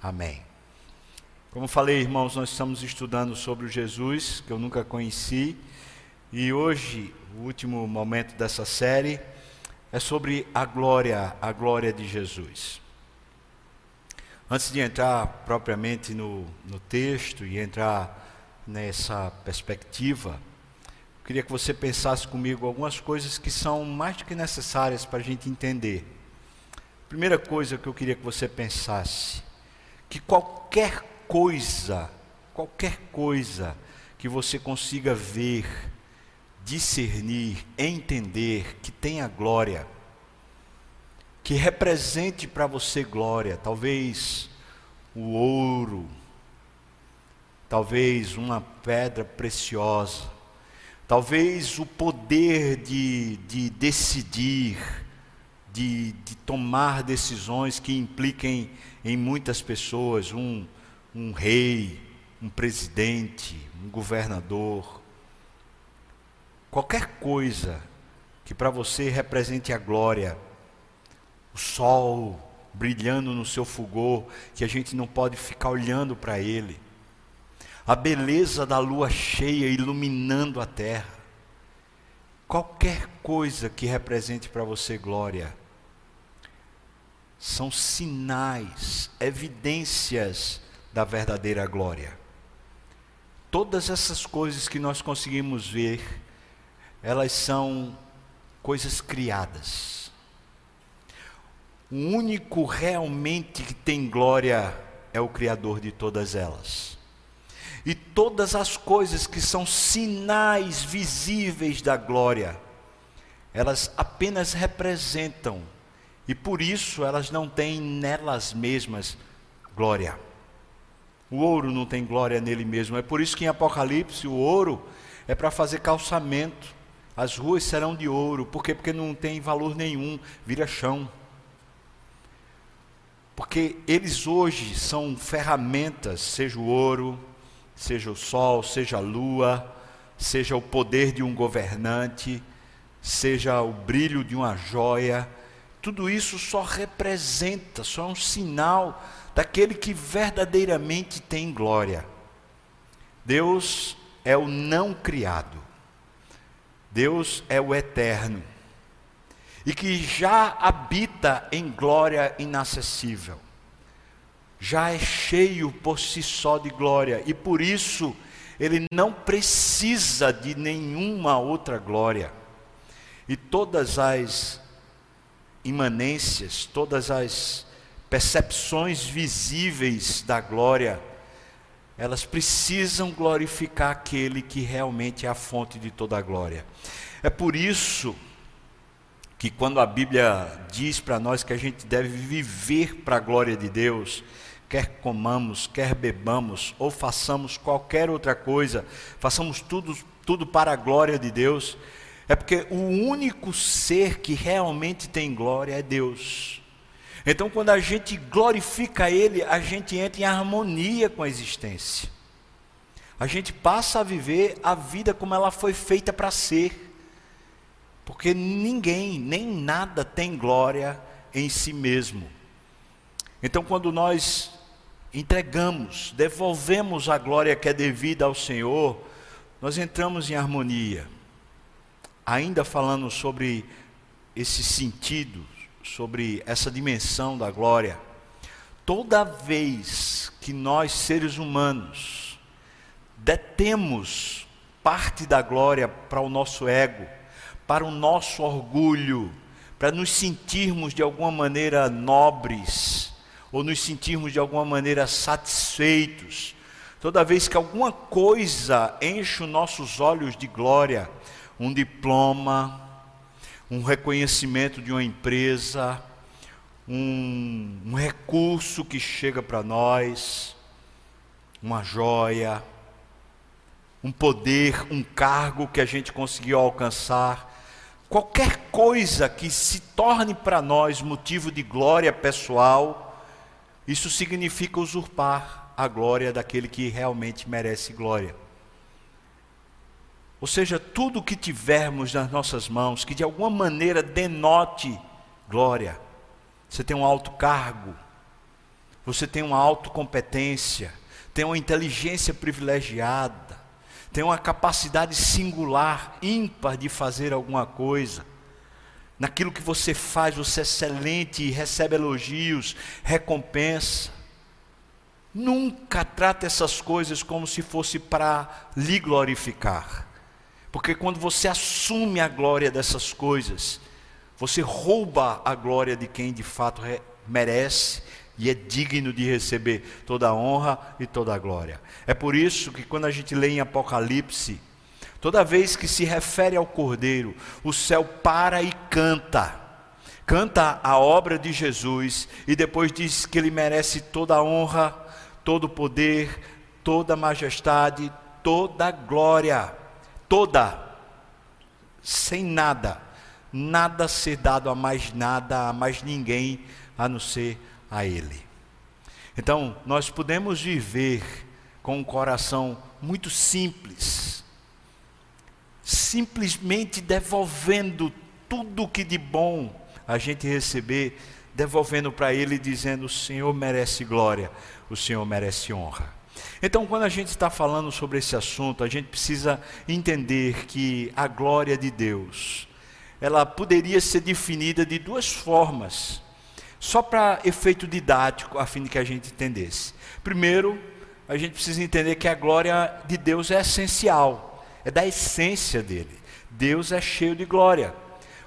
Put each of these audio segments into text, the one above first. Amém. Como falei, irmãos, nós estamos estudando sobre o Jesus que eu nunca conheci, e hoje, o último momento dessa série, é sobre a glória de Jesus. Antes de entrar propriamente no texto e entrar nessa perspectiva, eu queria que você pensasse comigo algumas coisas que são mais do que necessárias para a gente entender. A primeira coisa que eu queria que você pensasse, que qualquer coisa que você consiga ver, discernir, entender, que tenha glória, que represente para você glória, talvez o ouro, talvez uma pedra preciosa, talvez o poder de decidir, de tomar decisões que impliquem em muitas pessoas, um rei, um presidente, um governador, qualquer coisa que para você represente a glória, o sol brilhando no seu fulgor, que a gente não pode ficar olhando para ele, a beleza da lua cheia iluminando a terra, qualquer coisa que represente para você glória, são sinais, evidências da verdadeira glória. Todas essas coisas que nós conseguimos ver, elas são coisas criadas. O único realmente que tem glória é o Criador de todas elas. E todas as coisas que são sinais visíveis da glória, elas apenas representam, e por isso elas não têm nelas mesmas glória. O ouro não tem glória nele mesmo. É por isso que em Apocalipse o ouro é para fazer calçamento. As ruas serão de ouro. Por quê? Porque não tem valor nenhum, vira chão. Porque eles hoje são ferramentas, seja o ouro, seja o sol, seja a lua, seja o poder de um governante, seja o brilho de uma joia. Tudo isso só representa, só é um sinal daquele que verdadeiramente tem glória. Deus é o não criado. Deus é o eterno. E que já habita em glória inacessível. Já é cheio por si só de glória. E por isso, ele não precisa de nenhuma outra glória. E todas as imanências, todas as percepções visíveis da glória, elas precisam glorificar aquele que realmente é a fonte de toda a glória. É por isso que quando a Bíblia diz para nós que a gente deve viver para a glória de Deus, quer comamos, quer bebamos, ou façamos qualquer outra coisa, façamos tudo para a glória de Deus, é porque o único ser que realmente tem glória é Deus. Então, quando a gente glorifica Ele, a gente entra em harmonia com a existência. A gente passa a viver a vida como ela foi feita para ser. Porque ninguém, nem nada tem glória em si mesmo. Então, quando nós entregamos, devolvemos a glória que é devida ao Senhor, nós entramos em harmonia. Ainda falando sobre esse sentido, sobre essa dimensão da glória, toda vez que nós seres humanos detemos parte da glória para o nosso ego, para o nosso orgulho, para nos sentirmos de alguma maneira nobres, ou nos sentirmos de alguma maneira satisfeitos, toda vez que alguma coisa enche os nossos olhos de glória, um diploma, um reconhecimento de uma empresa, um recurso que chega para nós, uma joia, um poder, um cargo que a gente conseguiu alcançar, qualquer coisa que se torne para nós motivo de glória pessoal, isso significa usurpar a glória daquele que realmente merece glória. Ou seja, tudo que tivermos nas nossas mãos, que de alguma maneira denote glória. Você tem um alto cargo, Você tem uma autocompetência, tem uma inteligência privilegiada, tem uma capacidade singular, ímpar de fazer alguma coisa. Naquilo que você faz, você é excelente e recebe elogios, recompensa. Nunca trate essas coisas como se fosse para lhe glorificar. Porque quando você assume a glória dessas coisas, você rouba a glória de quem de fato merece e é digno de receber toda a honra e toda a glória. É por isso que quando a gente lê em Apocalipse, toda vez que se refere ao Cordeiro, o céu para e canta. Canta a obra de Jesus e depois diz que ele merece toda a honra, todo o poder, toda a majestade, toda a glória. Toda, sem nada, nada ser dado a mais nada, a mais ninguém, a não ser a Ele. Então, nós podemos viver com um coração muito simples, simplesmente devolvendo tudo o que de bom a gente receber, devolvendo para Ele, dizendo: o Senhor merece glória, o Senhor merece honra. Então, quando a gente está falando sobre esse assunto, a gente precisa entender que a glória de Deus, ela poderia ser definida de duas formas, só para efeito didático, a fim de que a gente entendesse. Primeiro, a gente precisa entender que a glória de Deus é essencial, é da essência dele. Deus é cheio de glória,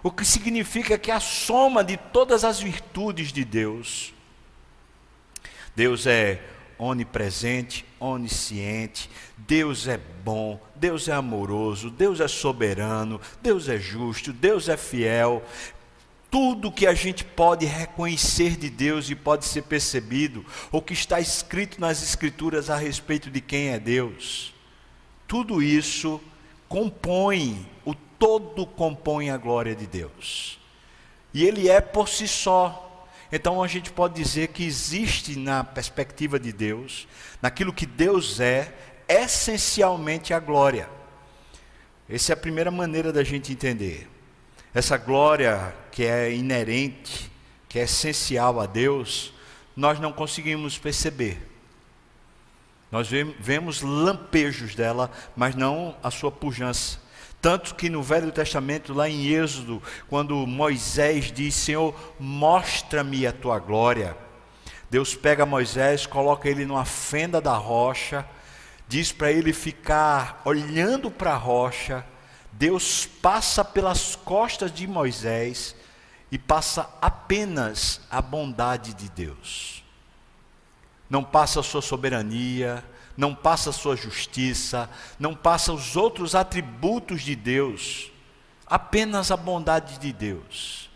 o que significa que a soma de todas as virtudes de Deus, Deus é onipresente, onisciente, Deus é bom, Deus é amoroso, Deus é soberano, Deus é justo, Deus é fiel. Tudo que a gente pode reconhecer de Deus e pode ser percebido, ou que está escrito nas Escrituras a respeito de quem é Deus, tudo isso compõe, o todo compõe a glória de Deus. E Ele é por si só. Então a gente pode dizer que existe na perspectiva de Deus, naquilo que Deus é, essencialmente a glória. Essa é a primeira maneira da gente entender. Essa glória que é inerente, que é essencial a Deus, nós não conseguimos perceber. Nós vemos lampejos dela, mas não a sua pujança. Tanto que no Velho Testamento, lá em Êxodo, quando Moisés diz: Senhor, mostra-me a tua glória. Deus pega Moisés, coloca ele numa fenda da rocha, diz para ele ficar olhando para a rocha. Deus passa pelas costas de Moisés e passa apenas a bondade de Deus. Não passa a sua soberania, não passa a sua justiça, não passa os outros atributos de Deus, apenas a bondade de Deus.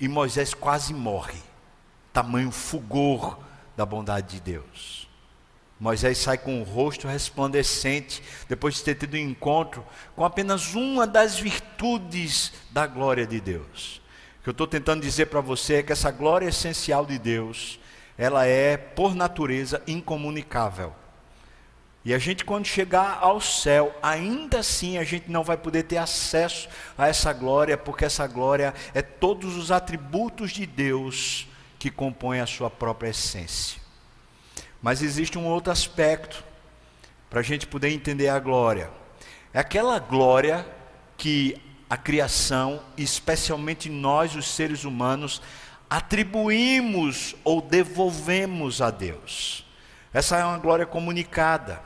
E Moisés quase morre, tamanho fulgor da bondade de Deus. Moisés sai com o rosto resplandecente, depois de ter tido um encontro com apenas uma das virtudes da glória de Deus. O que eu estou tentando dizer para você é que essa glória essencial de Deus, ela é, por natureza, incomunicável. E a gente, quando chegar ao céu, ainda assim a gente não vai poder ter acesso a essa glória, porque essa glória é todos os atributos de Deus que compõem a sua própria essência. Mas existe um outro aspecto para a gente poder entender a glória. É aquela glória que a criação, especialmente nós, os seres humanos, atribuímos ou devolvemos a Deus. Essa é uma glória comunicada.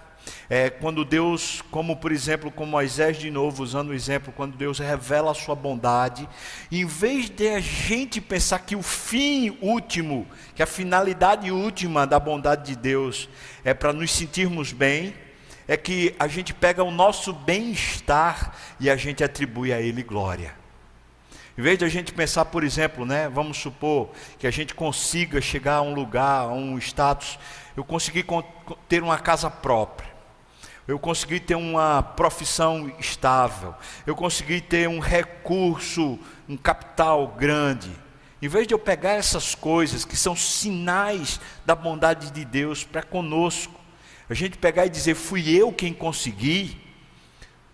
É quando Deus, como por exemplo com Moisés de novo, usando o exemplo, quando Deus revela a sua bondade, em vez de a gente pensar que o fim último, que a finalidade última da bondade de Deus é para nos sentirmos bem, é que a gente pega o nosso bem-estar e a gente atribui a Ele glória. Em vez de a gente pensar, por exemplo, vamos supor que a gente consiga chegar a um lugar, a um status, eu consegui ter uma casa própria, eu consegui ter uma profissão estável, eu consegui ter um recurso, um capital grande. Em vez de eu pegar essas coisas que são sinais da bondade de Deus para conosco, a gente pegar e dizer: fui eu quem consegui,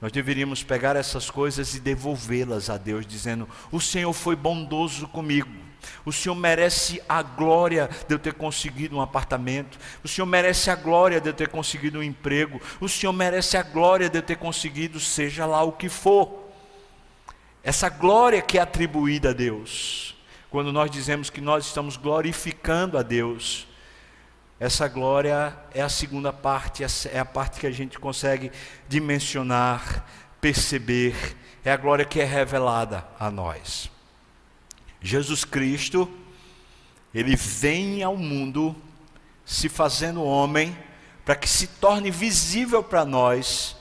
nós deveríamos pegar essas coisas e devolvê-las a Deus, dizendo: o Senhor foi bondoso comigo, O Senhor merece a glória de eu ter conseguido um apartamento. O Senhor merece a glória de eu ter conseguido um emprego. O Senhor merece a glória de eu ter conseguido, seja lá o que for. Essa glória que é atribuída a Deus, quando nós dizemos que nós estamos glorificando a Deus, essa glória é a segunda parte, é a parte que a gente consegue dimensionar, perceber, é a glória que é revelada a nós. Jesus Cristo, ele vem ao mundo se fazendo homem, para que se torne visível para nós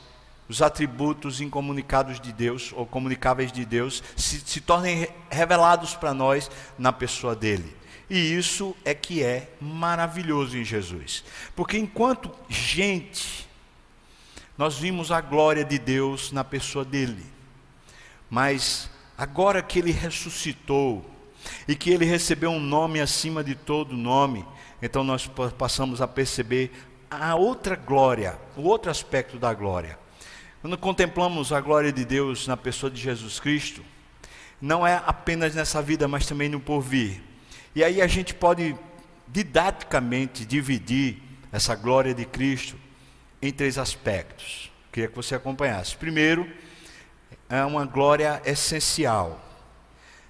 os atributos incomunicados de Deus, ou comunicáveis de Deus, se tornem revelados para nós na pessoa dele. E isso é que é maravilhoso em Jesus. Porque enquanto gente, nós vimos a glória de Deus na pessoa dele. Mas agora que ele ressuscitou, e que ele recebeu um nome acima de todo nome, então nós passamos a perceber a outra glória, o outro aspecto da glória. Quando contemplamos a glória de Deus na pessoa de Jesus Cristo, não é apenas nessa vida, mas também no porvir. E aí a gente pode didaticamente dividir essa glória de Cristo em três aspectos. Queria que você acompanhasse. Primeiro, é uma glória essencial.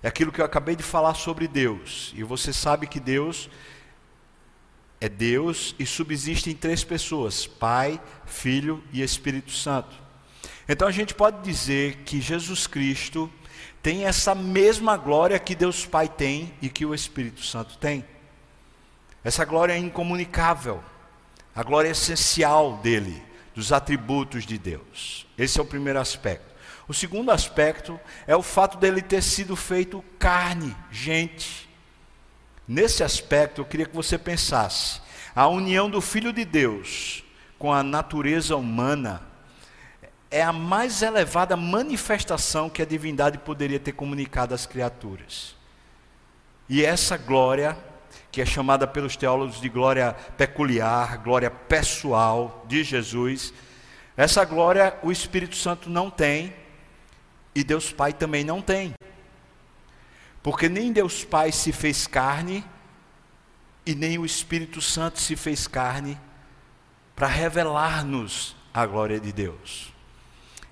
É aquilo que eu acabei de falar sobre Deus. E você sabe que Deus é Deus e subsiste em três pessoas: Pai, Filho e Espírito Santo. Então a gente pode dizer que Jesus Cristo tem essa mesma glória que Deus Pai tem e que o Espírito Santo tem. Essa glória é incomunicável. A glória essencial dele, dos atributos de Deus. Esse é o primeiro aspecto. O segundo aspecto é o fato dele ter sido feito carne, gente. Nesse aspecto eu queria que você pensasse. A união do Filho de Deus com a natureza humana é a mais elevada manifestação que a divindade poderia ter comunicado às criaturas. E essa glória, que é chamada pelos teólogos de glória peculiar, glória pessoal de Jesus, essa glória o Espírito Santo não tem. E Deus Pai também não tem. Porque nem Deus Pai se fez carne, e nem o Espírito Santo se fez carne, para revelar-nos a glória de Deus.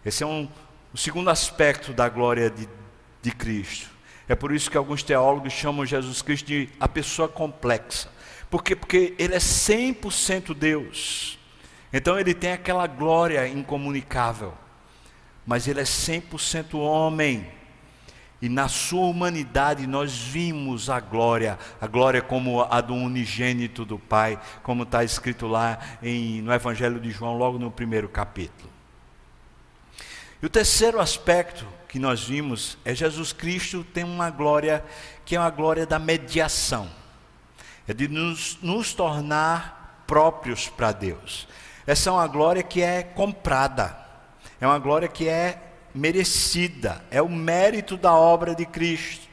Esse é o segundo aspecto da glória de Cristo. É por isso que alguns teólogos chamam Jesus Cristo de a pessoa complexa. Por quê? Porque ele é 100% Deus. Então ele tem aquela glória incomunicável. Mas ele é 100% homem, e na sua humanidade nós vimos a glória como a do unigênito do Pai, como está escrito lá no Evangelho de João, logo no primeiro capítulo. E o terceiro aspecto que nós vimos é Jesus Cristo tem uma glória que é uma glória da mediação, é de nos tornar próprios para Deus. Essa é uma glória que é comprada. É uma glória que é merecida, é o mérito da obra de Cristo.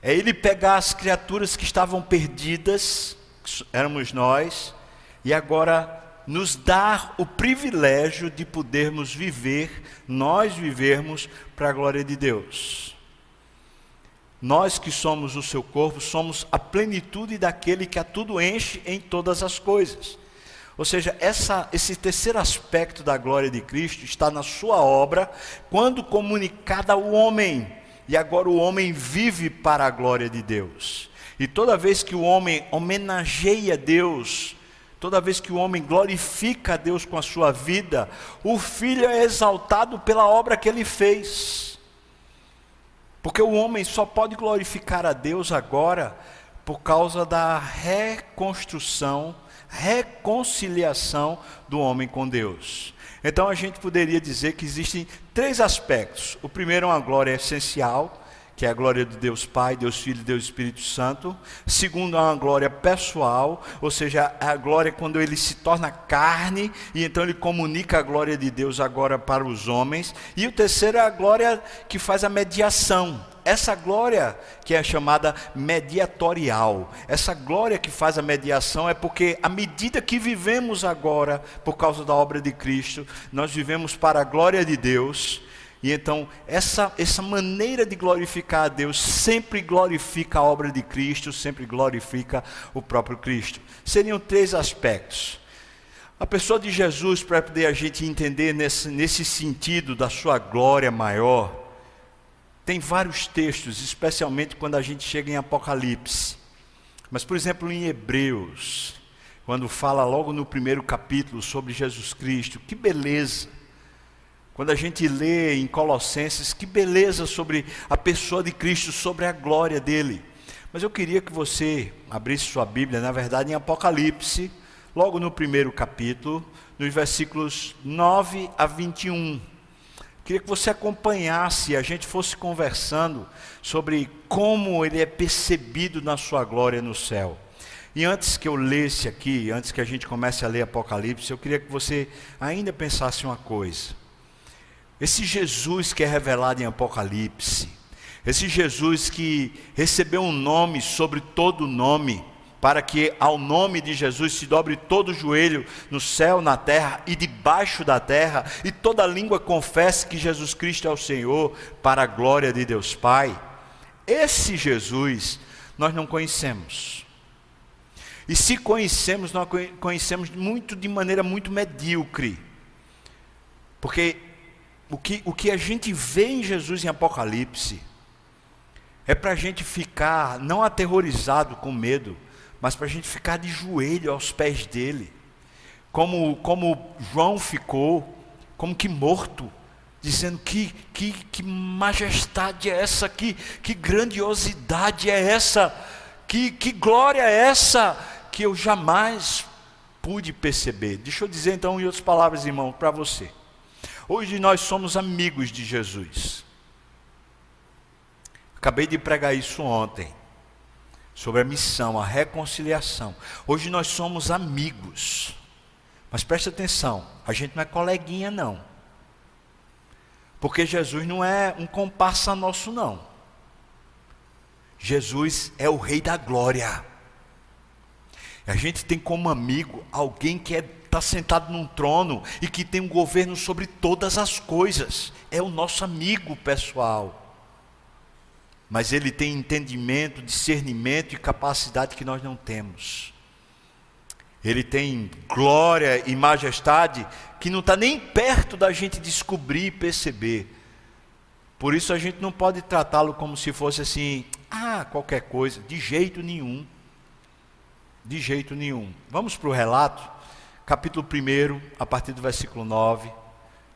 É ele pegar as criaturas que estavam perdidas, que éramos nós, e agora nos dar o privilégio de podermos viver, nós vivermos para a glória de Deus. Nós que somos o seu corpo, somos a plenitude daquele que a tudo enche em todas as coisas. Ou seja, esse terceiro aspecto da glória de Cristo está na sua obra, quando comunicada ao homem. E agora o homem vive para a glória de Deus. E toda vez que o homem homenageia Deus, toda vez que o homem glorifica a Deus com a sua vida, o Filho é exaltado pela obra que ele fez. Porque o homem só pode glorificar a Deus agora por causa da reconciliação do homem com Deus. Então a gente poderia dizer que existem três aspectos. O primeiro é uma glória essencial, que é a glória de Deus Pai, Deus Filho e Deus Espírito Santo. Segundo é uma glória pessoal, ou seja, a glória quando ele se torna carne, e então ele comunica a glória de Deus agora para os homens. E o terceiro é a glória que faz a mediação. Essa glória que é chamada mediatorial, essa glória que faz a mediação é porque à medida que vivemos agora, por causa da obra de Cristo, nós vivemos para a glória de Deus, E então, essa maneira de glorificar a Deus sempre glorifica a obra de Cristo, sempre glorifica o próprio Cristo. Seriam três aspectos. A pessoa de Jesus, para poder a gente entender nesse sentido da sua glória maior, tem vários textos, especialmente quando a gente chega em Apocalipse. Mas, por exemplo, em Hebreus, quando fala logo no primeiro capítulo sobre Jesus Cristo, que beleza! Quando a gente lê em Colossenses, que beleza sobre a pessoa de Cristo, sobre a glória dele. Mas eu queria que você abrisse sua Bíblia, na verdade, em Apocalipse, logo no primeiro capítulo, nos versículos 9 a 21. Queria que você acompanhasse, a gente fosse conversando sobre como ele é percebido na sua glória no céu. E antes que eu lesse aqui, antes que a gente comece a ler Apocalipse, eu queria que você ainda pensasse uma coisa. Esse Jesus que é revelado em Apocalipse, esse Jesus que recebeu um nome sobre todo nome, para que ao nome de Jesus se dobre todo joelho no céu, na terra e debaixo da terra, e toda língua confesse que Jesus Cristo é o Senhor, para a glória de Deus Pai. Esse Jesus nós não conhecemos. E se conhecemos, nós conhecemos muito de maneira muito medíocre. Porque o que a gente vê em Jesus em Apocalipse é para a gente ficar não aterrorizado com medo, mas para a gente ficar de joelho aos pés dele, como João ficou, como que morto, dizendo que majestade é essa, que grandiosidade é essa, que glória é essa, que eu jamais pude perceber. Deixa eu dizer então, em outras palavras, irmão, para você, hoje nós somos amigos de Jesus. Acabei de pregar isso ontem, sobre a missão, a reconciliação. Hoje nós somos amigos. Mas preste atenção, a gente não é coleguinha não. Porque Jesus não é um comparsa nosso não. Jesus é o Rei da Glória. A gente tem como amigo alguém que está sentado num trono e que tem um governo sobre todas as coisas. É o nosso amigo pessoal. Mas ele tem entendimento, discernimento e capacidade que nós não temos. Ele tem glória e majestade que não está nem perto da gente descobrir e perceber. Por isso a gente não pode tratá-lo como se fosse assim, qualquer coisa, de jeito nenhum. De jeito nenhum. Vamos para o relato, capítulo 1, a partir do versículo 9,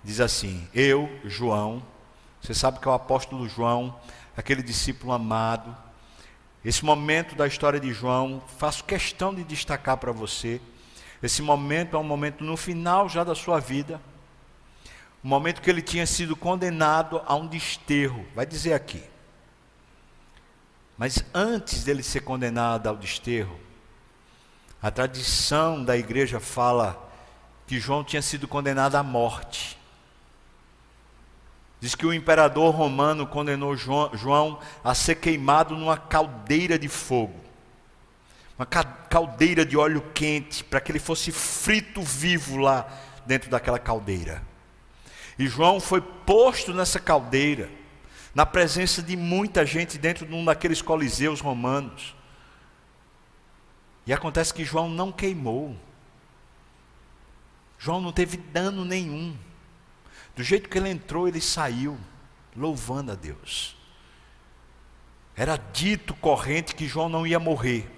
diz assim: eu, João, você sabe que é o apóstolo João, aquele discípulo amado. Esse momento da história de João, faço questão de destacar para você. Esse momento é um momento no final já da sua vida, um momento que ele tinha sido condenado a um desterro, vai dizer aqui. Mas antes dele ser condenado ao desterro, a tradição da igreja fala que João tinha sido condenado à morte. Diz que o imperador romano condenou João a ser queimado numa caldeira de fogo. Uma caldeira de óleo quente, para que ele fosse frito vivo lá dentro daquela caldeira. E João foi posto nessa caldeira, na presença de muita gente dentro de um daqueles coliseus romanos. E acontece que João não queimou. João não teve dano nenhum. Do jeito que ele entrou, ele saiu louvando a Deus. Era dito corrente que João não ia morrer,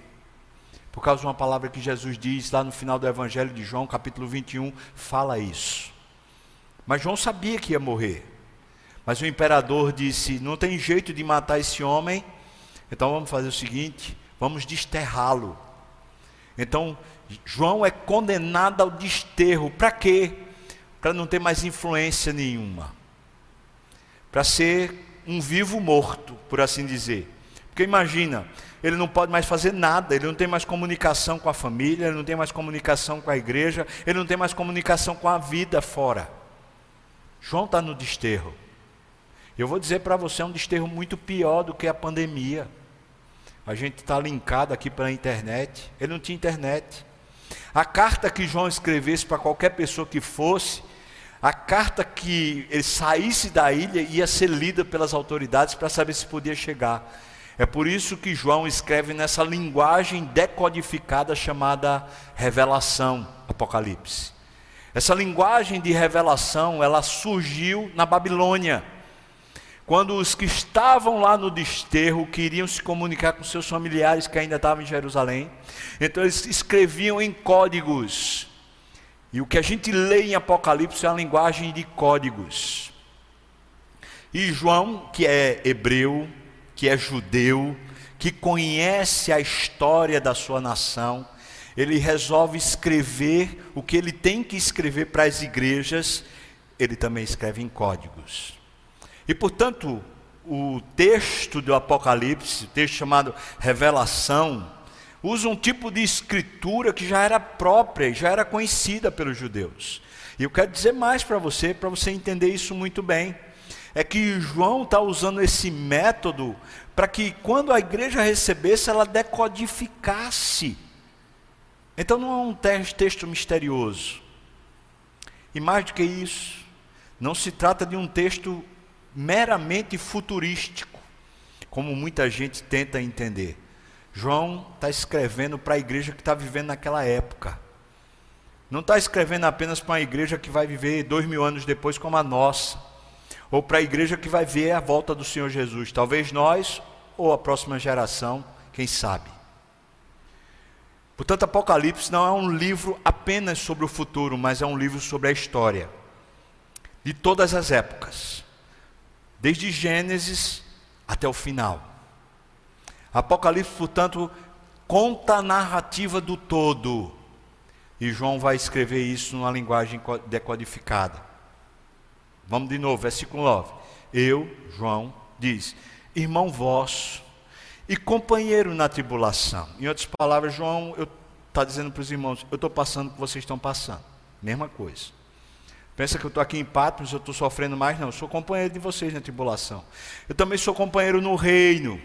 por causa de uma palavra que Jesus diz lá no final do Evangelho de João, capítulo 21, fala isso. Mas João sabia que ia morrer. Mas o imperador disse: não tem jeito de matar esse homem, então vamos fazer o seguinte, vamos desterrá-lo. Então João é condenado ao desterro. Para quê? Para não ter mais influência nenhuma, para ser um vivo morto, por assim dizer. Porque imagina, ele não pode mais fazer nada, ele não tem mais comunicação com a família, ele não tem mais comunicação com a igreja, ele não tem mais comunicação com a vida fora. João está no desterro. Eu vou dizer para você, é um desterro muito pior do que a pandemia. A gente está linkado aqui pela internet, ele não tinha internet. A carta que João escrevesse para qualquer pessoa que fosse, A carta que ele saísse da ilha ia ser lida pelas autoridades para saber se podia chegar. É por isso que João escreve nessa linguagem decodificada chamada revelação, Apocalipse. Essa linguagem de revelação, ela surgiu na Babilônia, quando os que estavam lá no desterro queriam se comunicar com seus familiares que ainda estavam em Jerusalém. Então eles escreviam em códigos. E o que a gente lê em Apocalipse é uma linguagem de códigos. E João, que é hebreu, que é judeu, que conhece a história da sua nação, ele resolve escrever o que ele tem que escrever para as igrejas, ele também escreve em códigos. E portanto, o texto do Apocalipse, o texto chamado Revelação, usa um tipo de escritura que já era própria, já era conhecida pelos judeus. E eu quero dizer mais para você entender isso muito bem. É que João está usando esse método para que quando a igreja recebesse, ela decodificasse. Então não é um texto misterioso. E mais do que isso, não se trata de um texto meramente futurístico, como muita gente tenta entender. João está escrevendo para a igreja que está vivendo naquela época. Não está escrevendo apenas para uma igreja que vai viver 2000 anos depois como a nossa, ou para a igreja que vai ver a volta do Senhor Jesus, talvez nós ou a próxima geração, quem sabe. Portanto, Apocalipse não é um livro apenas sobre o futuro, mas é um livro sobre a história de todas as épocas, desde Gênesis até o final. Apocalipse, portanto, conta a narrativa do todo. E João vai escrever isso numa linguagem decodificada. Vamos de novo, versículo 9. Eu, João, diz: irmão vosso e companheiro na tribulação. Em outras palavras, João está dizendo para os irmãos: eu estou passando o que vocês estão passando. Mesma coisa. Pensa que eu estou aqui em Patmos, eu estou sofrendo mais? Não, eu sou companheiro de vocês na tribulação. Eu também sou companheiro no reino.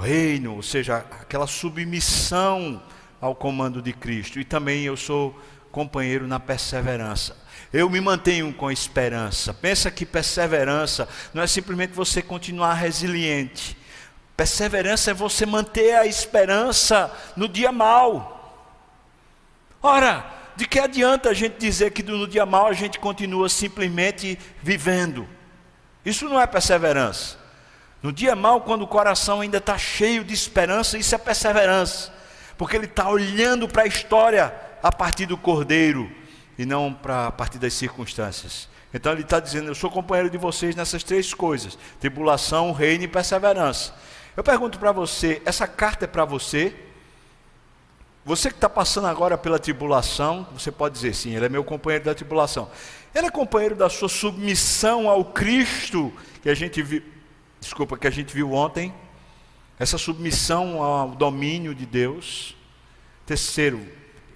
Reino, ou seja, aquela submissão ao comando de Cristo. E também eu sou companheiro na perseverança. Eu me mantenho com esperança. Pensa que perseverança não é simplesmente você continuar resiliente. Perseverança é você manter a esperança no dia mau. Ora, de que adianta a gente dizer que no dia mau a gente continua simplesmente vivendo? Isso não é perseverança. No dia mau, quando o coração ainda está cheio de esperança, isso é perseverança. Porque ele está olhando para a história a partir do Cordeiro e não a partir das circunstâncias. Então ele está dizendo: eu sou companheiro de vocês nessas três coisas: tribulação, reino e perseverança. Eu pergunto para você, essa carta é para você? Você que está passando agora pela tribulação, você pode dizer: sim, ele é meu companheiro da tribulação. Ele é companheiro da sua submissão ao Cristo que a gente vive. Desculpa, que a gente viu ontem, essa submissão ao domínio de Deus. Terceiro,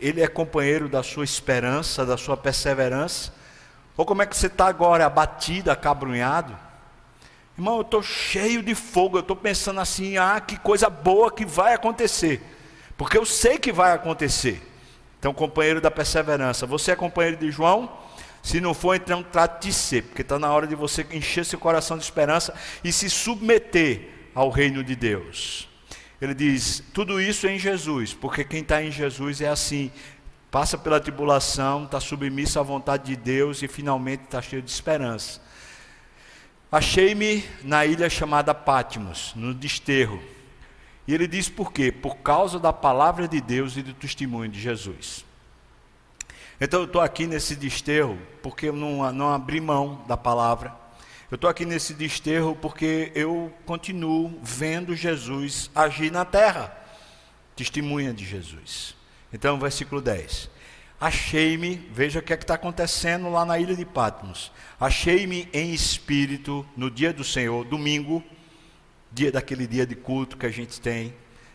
ele é companheiro da sua esperança, da sua perseverança. Ou como é que você está agora, abatido, acabrunhado? Irmão, eu estou cheio de fogo, eu estou pensando assim: ah, que coisa boa que vai acontecer, porque eu sei que vai acontecer. Então, companheiro da perseverança. Você é companheiro de João? Se não for, então trate de ser, porque está na hora de você encher seu coração de esperança e se submeter ao reino de Deus. Ele diz: tudo isso é em Jesus, porque quem está em Jesus é assim, passa pela tribulação, está submisso à vontade de Deus e finalmente está cheio de esperança. Achei-me na ilha chamada Patmos, no desterro. E ele diz por quê? Por causa da palavra de Deus e do testemunho de Jesus. Então eu estou aqui nesse desterro porque eu não abri mão da palavra. Eu estou aqui nesse desterro porque eu continuo vendo Jesus agir na terra, testemunha de Jesus. Então, versículo 10. Achei-me, veja o que é que está acontecendo lá na ilha de Patmos. Achei-me em espírito no dia do Senhor, domingo, dia daquele dia de culto que a gente tem.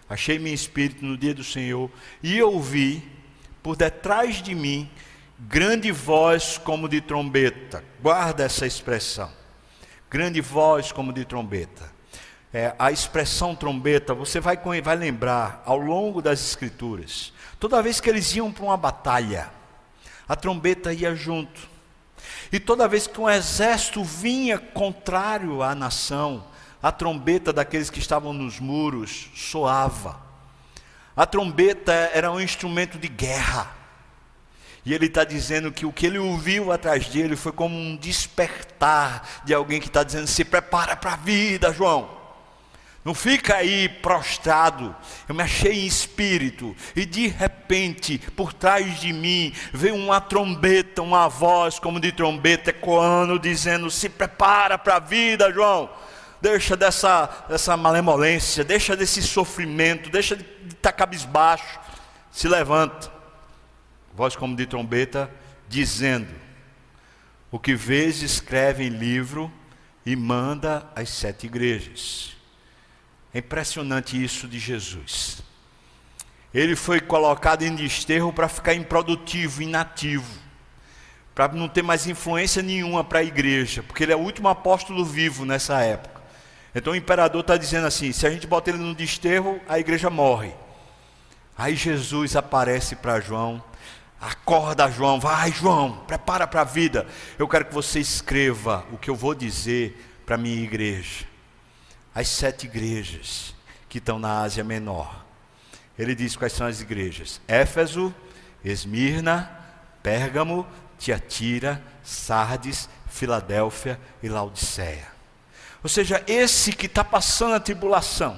Achei-me em espírito no dia do Senhor e ouvi por detrás de mim grande voz como de trombeta. Guarda essa expressão, grande voz como de trombeta. A expressão trombeta você vai lembrar ao longo das escrituras. Toda vez que eles iam para uma batalha, a trombeta ia junto. E toda vez que um exército vinha contrário à nação, a trombeta daqueles que estavam nos muros soava. A trombeta era um instrumento de guerra. E ele está dizendo que o que ele ouviu atrás dele foi como um despertar de alguém que está dizendo: se prepara para a vida, João. Não fica aí prostrado. Eu me achei em espírito e de repente por trás de mim veio uma trombeta, uma voz como de trombeta ecoando, dizendo: se prepara para a vida, João. Deixa dessa malemolência, deixa desse sofrimento, deixa de estar cabisbaixo, se levanta. Voz como de trombeta dizendo: o que vês escreve em livro e manda às 7 igrejas. É impressionante isso de Jesus. Ele foi colocado em desterro para ficar improdutivo, inativo, para não ter mais influência nenhuma para a igreja, porque ele é o último apóstolo vivo nessa época. Então o imperador está dizendo assim: se a gente bota ele no desterro, a igreja morre. Aí Jesus aparece para João: acorda, João, vai, João, prepara para a vida. Eu quero que você escreva o que eu vou dizer para a minha igreja, as 7 igrejas que estão na Ásia Menor. Ele diz quais são as igrejas: Éfeso, Esmirna, Pérgamo, Tiatira, Sardes, Filadélfia e Laodiceia. Ou seja, esse que está passando a tribulação,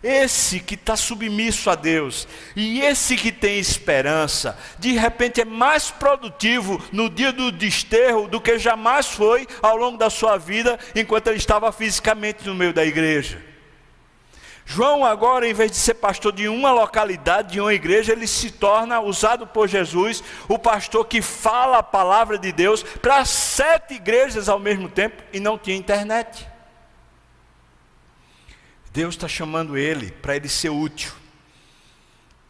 esse que está submisso a Deus, e esse que tem esperança, de repente é mais produtivo no dia do desterro do que jamais foi ao longo da sua vida, enquanto ele estava fisicamente no meio da igreja. João agora, em vez de ser pastor de uma localidade, de uma igreja, ele se torna, usado por Jesus, o pastor que fala a palavra de Deus para 7 igrejas ao mesmo tempo, e não tinha internet. Deus está chamando ele para ele ser útil.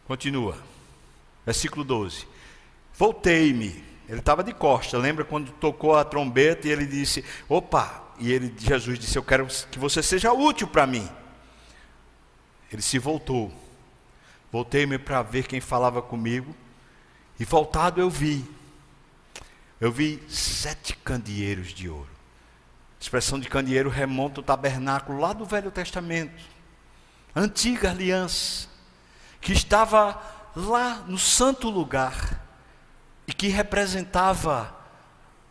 Continua. Versículo 12. Voltei-me. Ele estava de costa. Lembra quando tocou a trombeta e ele disse: opa. E ele, Jesus disse: eu quero que você seja útil para mim. Ele se voltou. Voltei-me para ver quem falava comigo. E voltado eu vi. Eu vi 7 candeeiros de ouro. A expressão de candeeiro remonta ao tabernáculo lá do Velho Testamento, antiga aliança, que estava lá no santo lugar e que representava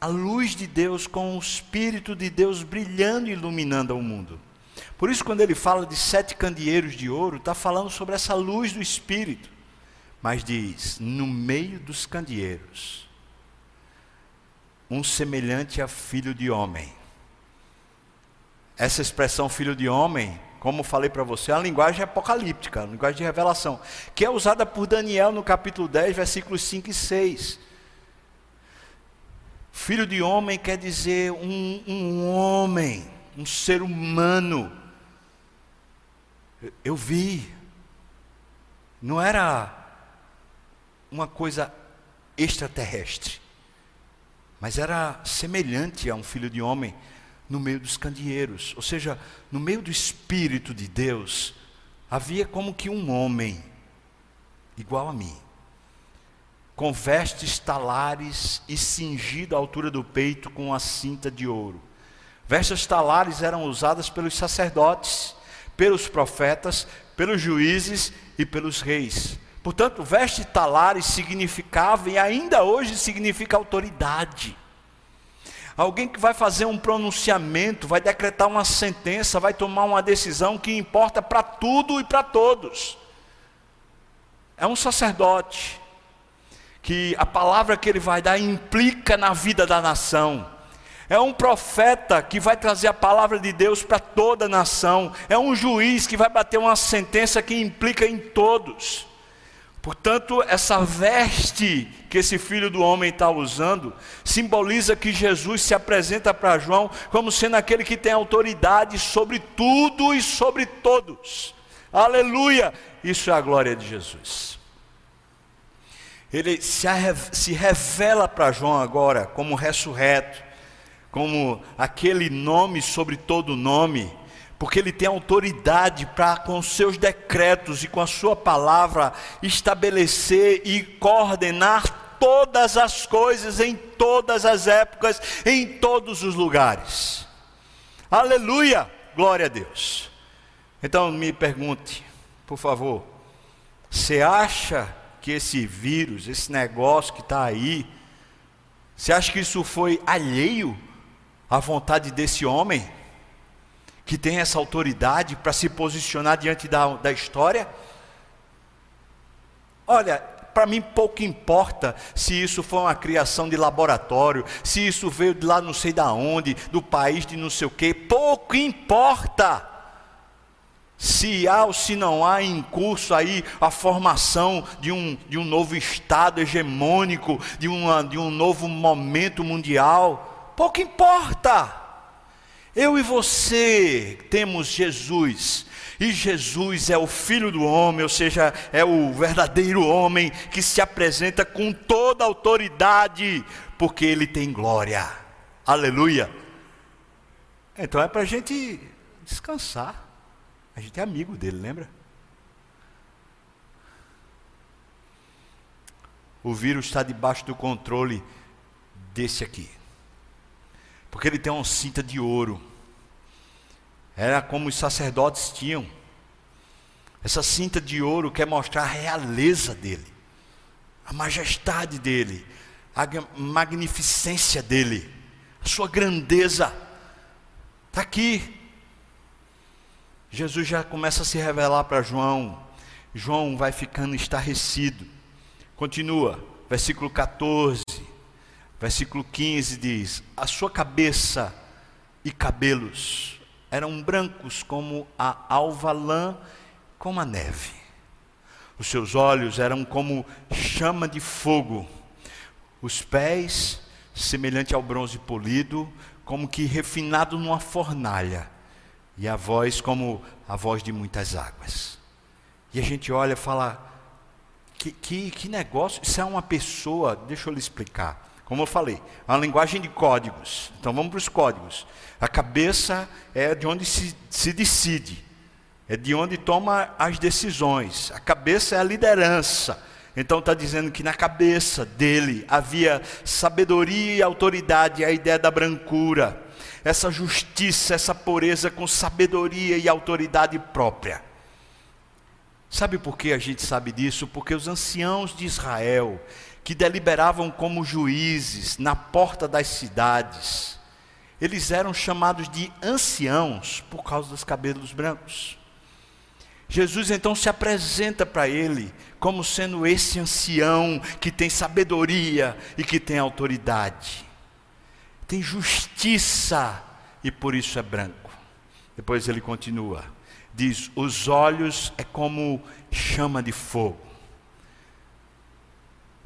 a luz de Deus com o Espírito de Deus brilhando e iluminando o mundo. Por isso, quando ele fala de 7 candeeiros de ouro, está falando sobre essa luz do Espírito, mas diz: no meio dos candeeiros, um semelhante a filho de homem. Essa expressão filho de homem, como falei para você, é uma linguagem apocalíptica, uma linguagem de revelação, que é usada por Daniel no capítulo 10, versículos 5 e 6. Filho de homem quer dizer um homem, um ser humano. Eu vi. Não era uma coisa extraterrestre, mas era semelhante a um filho de homem. No meio dos candeeiros, ou seja, no meio do Espírito de Deus, havia como que um homem, igual a mim, com vestes talares e cingido à altura do peito com a cinta de ouro. Vestes talares eram usadas pelos sacerdotes, pelos profetas, pelos juízes e pelos reis. Portanto, veste talares significava e ainda hoje significa autoridade. Alguém que vai fazer um pronunciamento, vai decretar uma sentença, vai tomar uma decisão que importa para tudo e para todos. É um sacerdote, que a palavra que ele vai dar implica na vida da nação. É um profeta que vai trazer a palavra de Deus para toda a nação. É um juiz que vai bater uma sentença que implica em todos. Portanto, essa veste que esse filho do homem está usando, simboliza que Jesus se apresenta para João como sendo aquele que tem autoridade sobre tudo e sobre todos. Aleluia! Isso é a glória de Jesus. Ele se revela para João agora como ressurreto, como aquele nome sobre todo nome, porque ele tem autoridade para, com seus decretos e com a sua palavra, estabelecer e coordenar todas as coisas, em todas as épocas, em todos os lugares. Aleluia, glória a Deus. Então me pergunte, por favor, você acha que esse vírus, esse negócio que está aí, você acha que isso foi alheio à vontade desse homem, que tem essa autoridade para se posicionar diante da história? Olha, para mim pouco importa se isso foi uma criação de laboratório, se isso veio de lá não sei da onde, do país de não sei o quê, pouco importa. Se há ou se não há em curso aí a formação de um novo Estado hegemônico, de um novo momento mundial, pouco importa. Eu e você temos Jesus, e Jesus é o Filho do Homem, ou seja, é o verdadeiro homem que se apresenta com toda autoridade, porque ele tem glória. Aleluia. Então é para a gente descansar. A gente é amigo dele, lembra? O vírus está debaixo do controle desse aqui, porque ele tem uma cinta de ouro. Era como os sacerdotes tinham. Essa cinta de ouro quer mostrar a realeza dele, a majestade dele, a magnificência dele, a sua grandeza. Está aqui. Jesus já começa a se revelar para João. João vai ficando estarrecido. Continua, versículo 14, versículo 15 diz: a sua cabeça e cabelos eram brancos como a alva lã, como a neve. Os seus olhos eram como chama de fogo. Os pés, semelhante ao bronze polido, como que refinado numa fornalha. E a voz como a voz de muitas águas. E a gente olha e fala, que negócio, isso é uma pessoa, deixa eu lhe explicar. Como eu falei, é uma linguagem de códigos. Então vamos para os códigos. A cabeça é de onde se decide, é de onde toma as decisões. A cabeça é a liderança. Então está dizendo que na cabeça dele havia sabedoria e autoridade, a ideia da brancura, essa justiça, essa pureza com sabedoria e autoridade própria. Sabe por que a gente sabe disso? Porque os anciãos de Israel, que deliberavam como juízes na porta das cidades, eles eram chamados de anciãos por causa dos cabelos brancos. Jesus então se apresenta para ele como sendo esse ancião que tem sabedoria e que tem autoridade, tem justiça, e por isso é branco. Depois ele continua, diz, os olhos é como chama de fogo.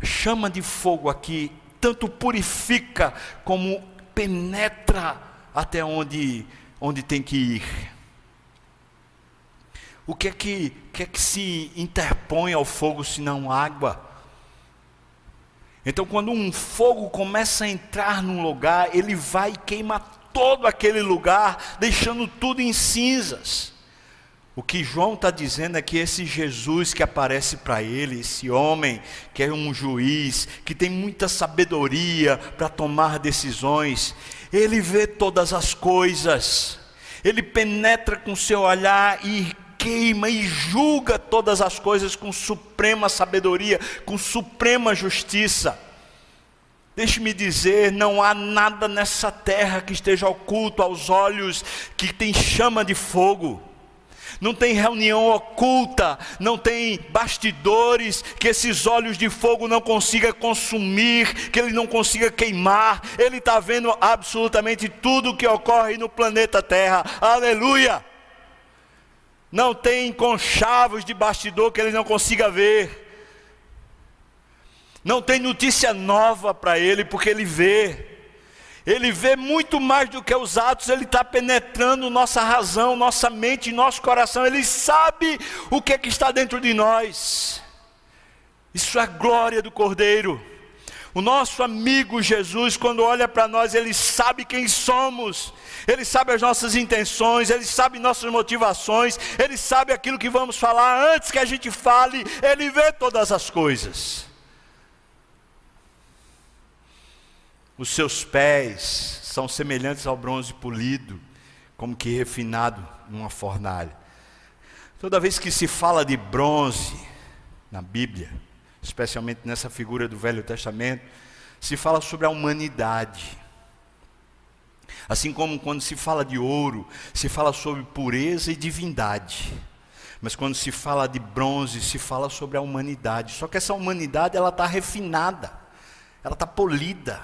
Chama de fogo aqui, tanto purifica, como penetra até onde tem que ir. O que é que se interpõe ao fogo, senão água? Então quando um fogo começa a entrar num lugar, ele vai e queima todo aquele lugar, deixando tudo em cinzas. O que João está dizendo é que esse Jesus que aparece para ele, esse homem que é um juiz, que tem muita sabedoria para tomar decisões, ele vê todas as coisas, ele penetra com seu olhar e queima e julga todas as coisas com suprema sabedoria, com suprema justiça. Deixe-me dizer, não há nada nessa terra que esteja oculto aos olhos, que tem chama de fogo. Não tem reunião oculta, não tem bastidores que esses olhos de fogo não consiga consumir, que ele não consiga queimar. Ele está vendo absolutamente tudo o que ocorre no planeta Terra. Aleluia! Não tem conchavos de bastidor que ele não consiga ver. Não tem notícia nova para ele, porque ele vê. Ele vê muito mais do que os atos, ele está penetrando nossa razão, nossa mente, nosso coração. Ele sabe o que é que está dentro de nós. Isso é a glória do Cordeiro. O nosso amigo Jesus, quando olha para nós, ele sabe quem somos, ele sabe as nossas intenções, ele sabe nossas motivações, ele sabe aquilo que vamos falar antes que a gente fale, ele vê todas as coisas. Os seus pés são semelhantes ao bronze polido, como que refinado numa fornalha. Toda vez que se fala de bronze na Bíblia, especialmente nessa figura do Velho Testamento, se fala sobre a humanidade. Assim como quando se fala de ouro, se fala sobre pureza e divindade. Mas quando se fala de bronze, se fala sobre a humanidade. Só que essa humanidade, ela está refinada, ela está polida,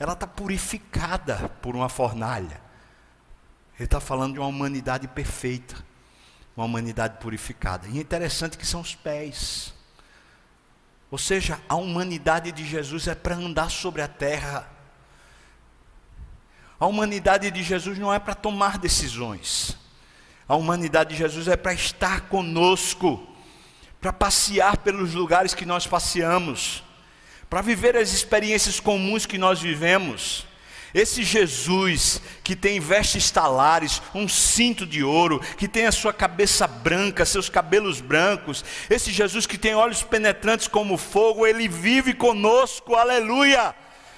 ela está purificada por uma fornalha. Ele está falando de uma humanidade perfeita, uma humanidade purificada. E é interessante que são os pés. Ou seja, a humanidade de Jesus é para andar sobre a terra. A humanidade de Jesus não é para tomar decisões. A humanidade de Jesus é para estar conosco, para passear pelos lugares que nós passeamos, para viver as experiências comuns que nós vivemos. Esse Jesus que tem vestes talares, um cinto de ouro, que tem a sua cabeça branca, seus cabelos brancos, esse Jesus que tem olhos penetrantes como fogo, ele vive conosco, aleluia!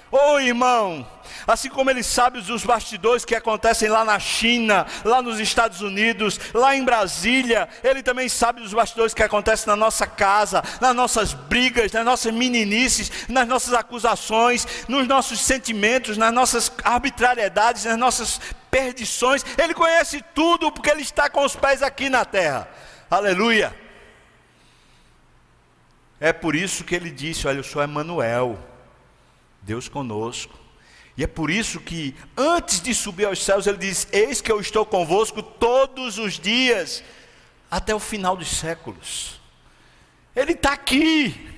Oh, irmão, assim como ele sabe os bastidores que acontecem lá na China, lá nos Estados Unidos, lá em Brasília, ele também sabe os bastidores que acontecem na nossa casa, nas nossas brigas, nas nossas meninices, nas nossas acusações, nos nossos sentimentos, nas nossas arbitrariedades, nas nossas perdições. Ele conhece tudo porque ele está com os pés aqui na terra, aleluia. É por isso que ele disse: olha, eu sou Emanuel, Deus conosco. E é por isso que antes de subir aos céus ele diz: eis que eu estou convosco todos os dias até o final dos séculos. Ele está aqui,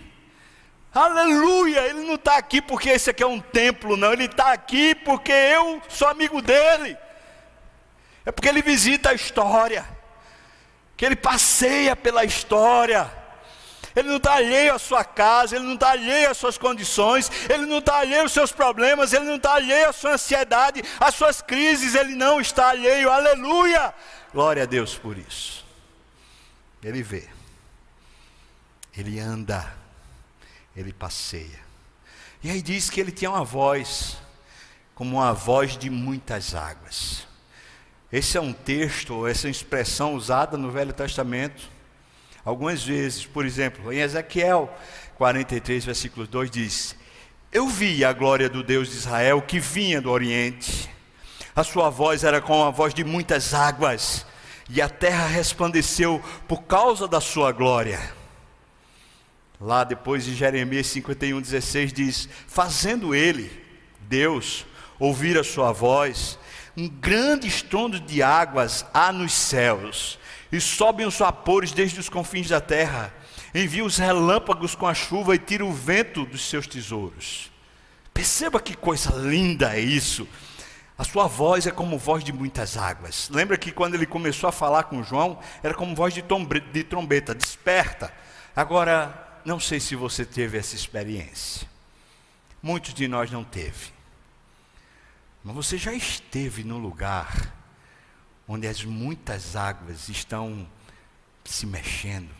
aleluia. Ele não está aqui porque esse aqui é um templo, não. Ele está aqui porque eu sou amigo dele. É porque ele visita a história, que ele passeia pela história. Ele não está alheio à sua casa, ele não está alheio às suas condições, ele não está alheio aos seus problemas, ele não está alheio à sua ansiedade, às suas crises, ele não está alheio, aleluia! Glória a Deus por isso. Ele vê, ele anda, ele passeia. E aí diz que ele tinha uma voz, como a voz de muitas águas. Esse é um texto, essa expressão usada no Velho Testamento algumas vezes. Por exemplo, em Ezequiel 43, versículo 2 diz: eu vi a glória do Deus de Israel que vinha do Oriente, a sua voz era como a voz de muitas águas, e a terra resplandeceu por causa da sua glória. Lá depois, em Jeremias 51, 16 diz: fazendo ele, Deus, ouvir a sua voz, um grande estrondo de águas há nos céus, e sobem os vapores desde os confins da terra, envia os relâmpagos com a chuva e tira o vento dos seus tesouros. Perceba que coisa linda é isso. A sua voz é como voz de muitas águas. Lembra que quando ele começou a falar com João, era como voz de trombeta, desperta. Agora, não sei se você teve essa experiência, muitos de nós não teve, mas você já esteve num lugar onde as muitas águas estão se mexendo.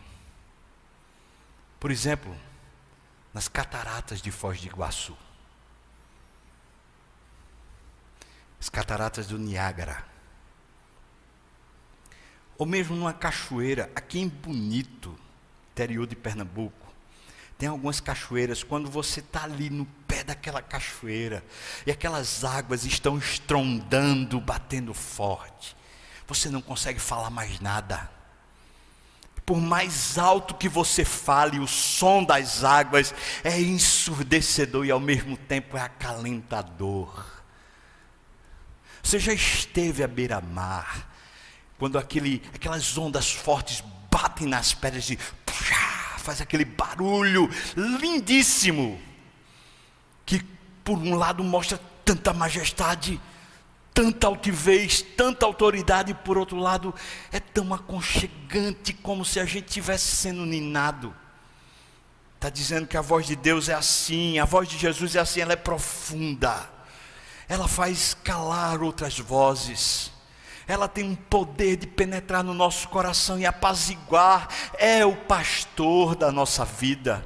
Por exemplo, nas cataratas de Foz do Iguaçu, as cataratas do Niágara, ou mesmo numa cachoeira, aqui em Bonito, interior de Pernambuco, tem algumas cachoeiras. Quando você está ali no pé daquela cachoeira, e aquelas águas estão estrondando, batendo forte, você não consegue falar mais nada. Por mais alto que você fale, o som das águas é ensurdecedor e ao mesmo tempo é acalentador. Você já esteve à beira-mar, quando aquelas ondas fortes batem nas pedras e faz aquele barulho lindíssimo, que por um lado mostra tanta majestade, tanta altivez, tanta autoridade, e por outro lado é tão aconchegante, como se a gente estivesse sendo ninado. Está dizendo que a voz de Deus é assim, a voz de Jesus é assim, ela é profunda, ela faz calar outras vozes, ela tem um poder de penetrar no nosso coração e apaziguar. É o pastor da nossa vida,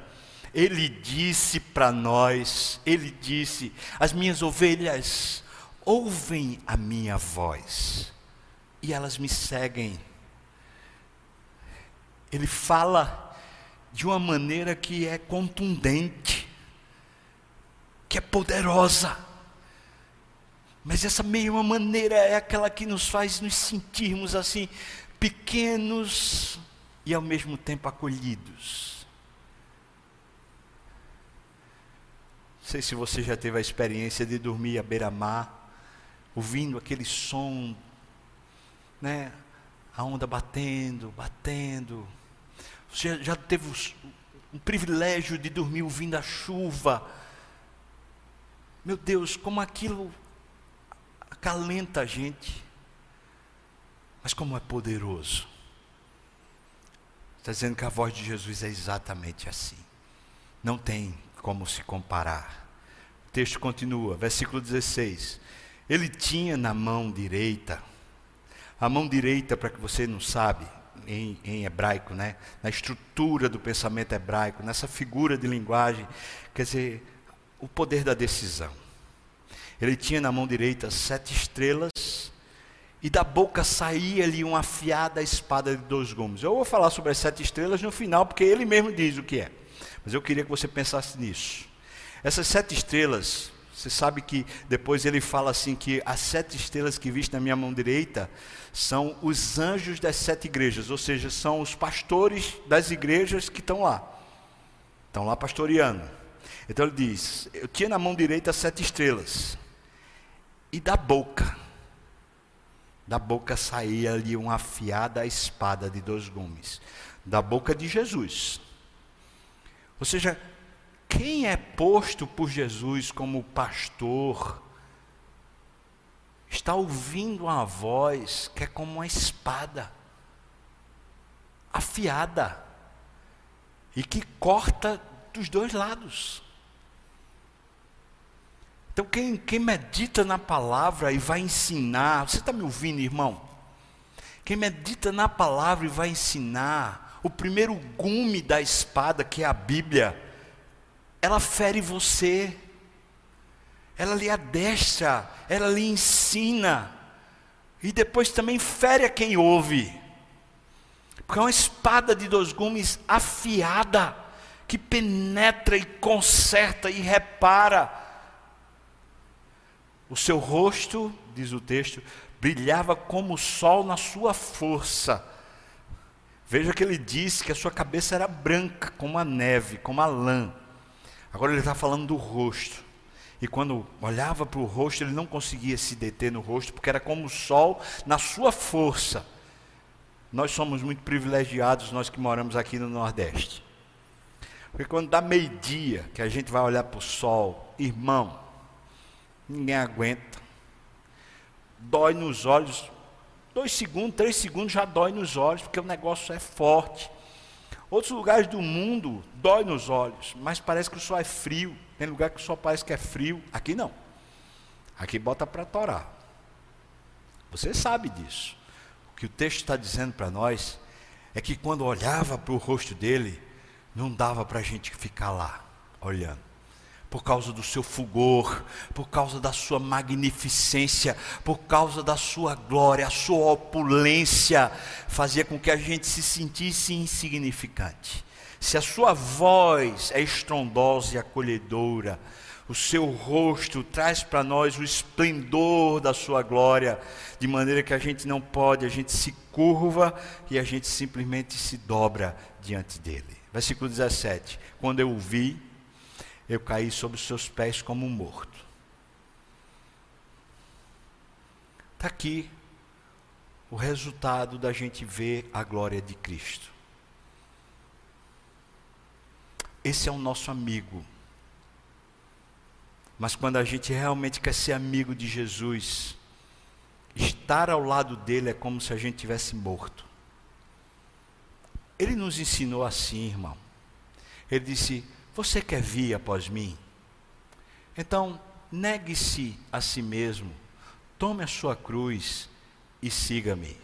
Ele disse para nós, ele disse: as minhas ovelhas ouvem a minha voz e elas me seguem. Ele fala de uma maneira que é contundente, que é poderosa. Mas essa mesma maneira é aquela que nos faz nos sentirmos assim, pequenos e ao mesmo tempo acolhidos. Não sei se você já teve a experiência de dormir à beira-mar, ouvindo aquele som, né? A onda batendo. Você já teve um privilégio de dormir ouvindo a chuva. Meu Deus, como aquilo acalenta a gente, mas como é poderoso. Está dizendo que a voz de Jesus é exatamente assim, não tem como se comparar. O texto continua, versículo 16, ele tinha na mão direita, a mão direita, para que você não sabe, em hebraico, né? Na estrutura do pensamento hebraico, nessa figura de linguagem, quer dizer, o poder da decisão. Ele tinha na mão direita 7 estrelas, e da boca saía-lhe uma afiada espada de 2 gumes. Eu vou falar sobre as 7 estrelas no final, porque ele mesmo diz o que é. Mas eu queria que você pensasse nisso. Essas 7 estrelas, você sabe que depois ele fala assim, que as 7 estrelas que viste na minha mão direita são os anjos das 7 igrejas, ou seja, são os pastores das igrejas que estão lá pastoreando. Então ele diz, eu tinha na mão direita 7 estrelas, e da boca saía ali uma afiada espada de 2 gumes, da boca de Jesus. Ou seja, quem é posto por Jesus como pastor, está ouvindo uma voz que é como uma espada, afiada, e que corta dos 2 lados. Então quem medita na palavra e vai ensinar, você está me ouvindo, irmão? Quem medita na palavra e vai ensinar, o primeiro gume da espada, que é a Bíblia, ela fere você, ela lhe adestra, ela lhe ensina, e depois também fere a quem ouve, porque é uma espada de 2 gumes afiada, que penetra e conserta e repara. O seu rosto, diz o texto, brilhava como o sol na sua força. Veja que ele disse que a sua cabeça era branca, como a neve, como a lã. Agora ele está falando do rosto. E quando olhava para o rosto, ele não conseguia se deter no rosto, porque era como o sol na sua força. Nós somos muito privilegiados, nós que moramos aqui no Nordeste. Porque quando dá meio-dia, que a gente vai olhar para o sol, irmão, ninguém aguenta, dói nos olhos, 2 segundos, 3 segundos já dói nos olhos, porque o negócio é forte. Outros lugares do mundo dói nos olhos, mas parece que o sol é frio, tem lugar que o sol parece que é frio, aqui não, aqui bota para torar. Você sabe disso. O que o texto está dizendo para nós é que quando olhava para o rosto dele, não dava para a gente ficar lá olhando, por causa do seu fulgor, por causa da sua magnificência, por causa da sua glória, a sua opulência, fazia com que a gente se sentisse insignificante. Se a sua voz é estrondosa e acolhedora, o seu rosto traz para nós o esplendor da sua glória, de maneira que a gente não pode, a gente se curva e a gente simplesmente se dobra diante dele. Versículo 17, quando eu o vi, eu caí sobre os seus pés como um morto. Está aqui o resultado da gente ver a glória de Cristo. Esse é o nosso amigo. Mas quando a gente realmente quer ser amigo de Jesus, estar ao lado dele é como se a gente tivesse morto. Ele nos ensinou assim, irmão. Ele disse: você quer vir após mim? Então, negue-se a si mesmo, tome a sua cruz e siga-me.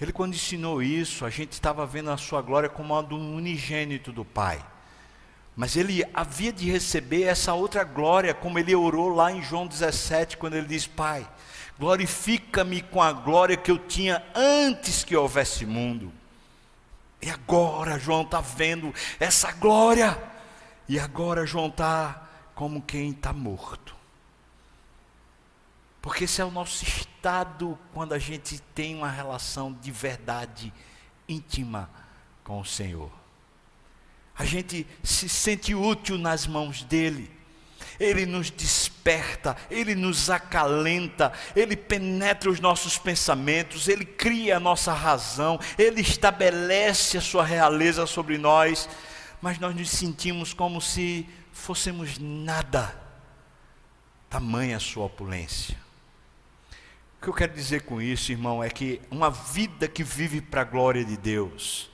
Ele, quando ensinou isso, a gente estava vendo a sua glória como a do unigênito do Pai. Mas ele havia de receber essa outra glória, como ele orou lá em João 17, quando ele diz: Pai, glorifica-me com a glória que eu tinha antes que houvesse mundo. E agora João está vendo essa glória. E agora João está como quem está morto. Porque esse é o nosso estado quando a gente tem uma relação de verdade íntima com o Senhor. A gente se sente útil nas mãos dele. Ele nos desperta, ele nos acalenta, ele penetra os nossos pensamentos, ele cria a nossa razão, ele estabelece a sua realeza sobre nós, mas nós nos sentimos como se fôssemos nada. Tamanha a sua opulência. O que eu quero dizer com isso, irmão, é que uma vida que vive para a glória de Deus,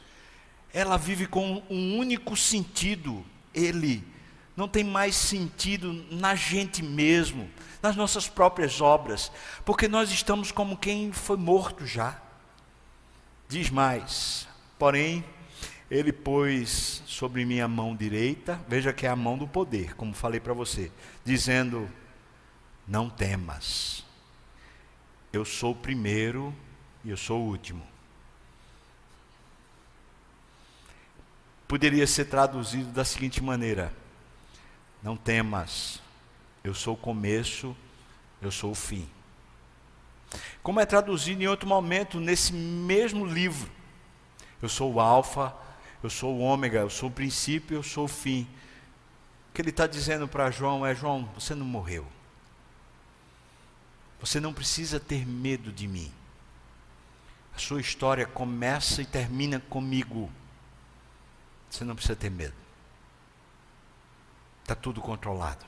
ela vive com um único sentido, ele. Não tem mais sentido na gente mesmo, nas nossas próprias obras, porque nós estamos como quem foi morto já. Diz mais: porém, ele pôs sobre minha mão direita, veja que é a mão do poder, como falei para você, dizendo: não temas, eu sou o primeiro e eu sou o último. Poderia ser traduzido da seguinte maneira: não temas, eu sou o começo, eu sou o fim. Como é traduzido em outro momento, nesse mesmo livro: eu sou o alfa, eu sou o ômega, eu sou o princípio, eu sou o fim. O que ele está dizendo para João é: João, você não morreu. Você não precisa ter medo de mim. A sua história começa e termina comigo. Você não precisa ter medo. Está tudo controlado.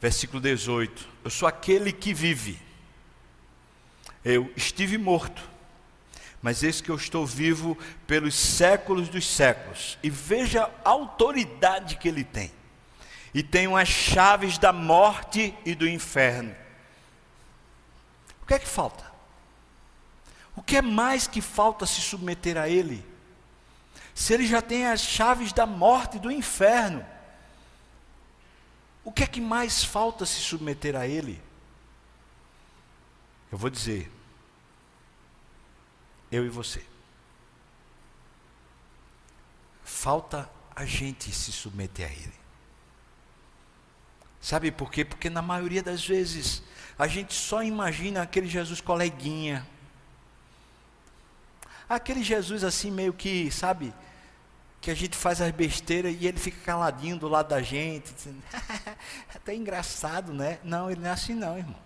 Versículo 18: eu sou aquele que vive. Eu estive morto, mas eis que eu estou vivo pelos séculos dos séculos. E veja a autoridade que ele tem. E tenho as chaves da morte e do inferno. O que é que falta? O que é mais que falta se submeter a ele? Se ele já tem as chaves da morte e do inferno, o que é que mais falta se submeter a ele? Eu vou dizer: eu e você. Falta a gente se submeter a ele. Sabe por quê? Porque na maioria das vezes a gente só imagina aquele Jesus coleguinha, aquele Jesus assim meio que, sabe, que a gente faz as besteiras e ele fica caladinho do lado da gente, dizendo: até engraçado, né? Não, ele não é assim não, irmão.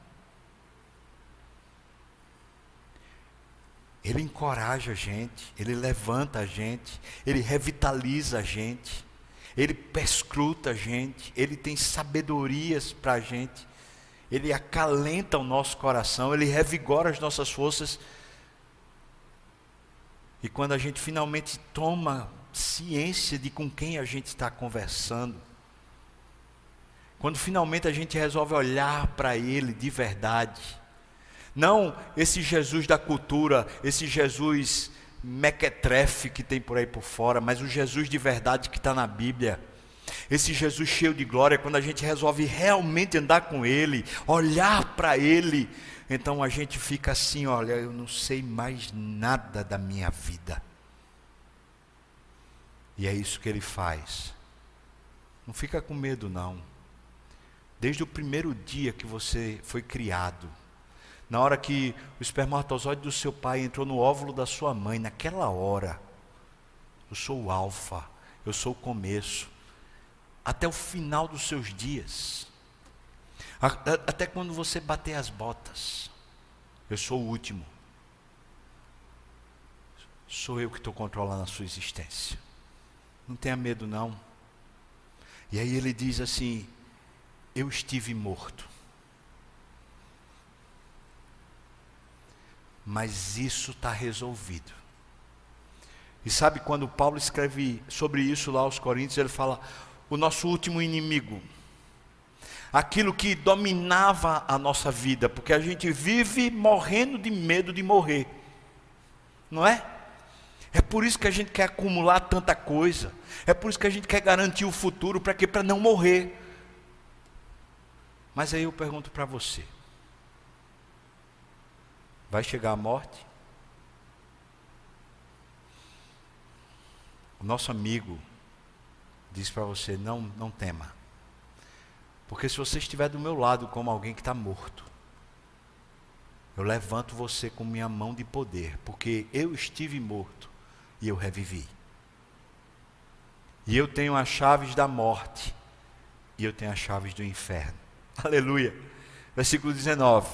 Ele encoraja a gente, ele levanta a gente, ele revitaliza a gente, ele perscruta a gente, ele tem sabedorias para a gente, ele acalenta o nosso coração, ele revigora as nossas forças. E quando a gente finalmente toma ciência de com quem a gente está conversando, quando finalmente a gente resolve olhar para ele de verdade, não esse Jesus da cultura, esse Jesus mequetrefe que tem por aí por fora, mas o Jesus de verdade que está na Bíblia, esse Jesus cheio de glória, quando a gente resolve realmente andar com ele, olhar para ele, então a gente fica assim: olha, eu não sei mais nada da minha vida. E é isso que ele faz. Não fica com medo não. Desde o primeiro dia que você foi criado, na hora que o espermatozoide do seu pai entrou no óvulo da sua mãe, naquela hora: eu sou o alfa, eu sou o começo. Até o final dos seus dias, até quando você bater as botas, eu sou o último. Sou eu que estou controlando a sua existência. Não tenha medo não. E aí ele diz assim: eu estive morto, mas isso está resolvido. E sabe, quando Paulo escreve sobre isso lá aos Coríntios, ele fala: o nosso último inimigo, aquilo que dominava a nossa vida, porque a gente vive morrendo de medo de morrer, não é? É por isso que a gente quer acumular tanta coisa. É por isso que a gente quer garantir o futuro. Para quê? Para não morrer. Mas aí eu pergunto para você: vai chegar a morte? O nosso amigo diz para você: não tema. Porque se você estiver do meu lado como alguém que está morto, eu levanto você com minha mão de poder, porque eu estive morto e eu revivi. E eu tenho as chaves da morte e eu tenho as chaves do inferno. Aleluia. Versículo 19,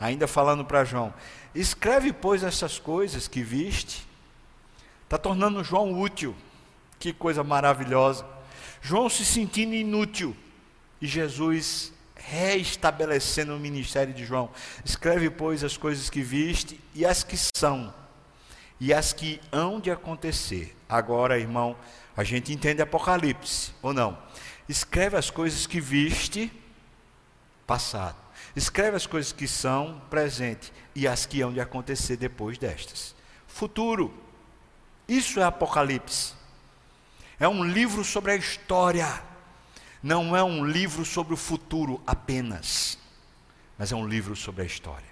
ainda falando para João: escreve, pois, essas coisas que viste. Está tornando João útil. Que coisa maravilhosa. João se sentindo inútil e Jesus reestabelecendo o ministério de João. Escreve, pois, as coisas que viste e as que são e as que hão de acontecer. Agora, irmão, a gente entende Apocalipse, ou não? Escreve as coisas que viste, passado. Escreve as coisas que são, presente, e as que hão de acontecer depois destas, futuro. Isso é Apocalipse. É um livro sobre a história. Não é um livro sobre o futuro apenas, mas é um livro sobre a história.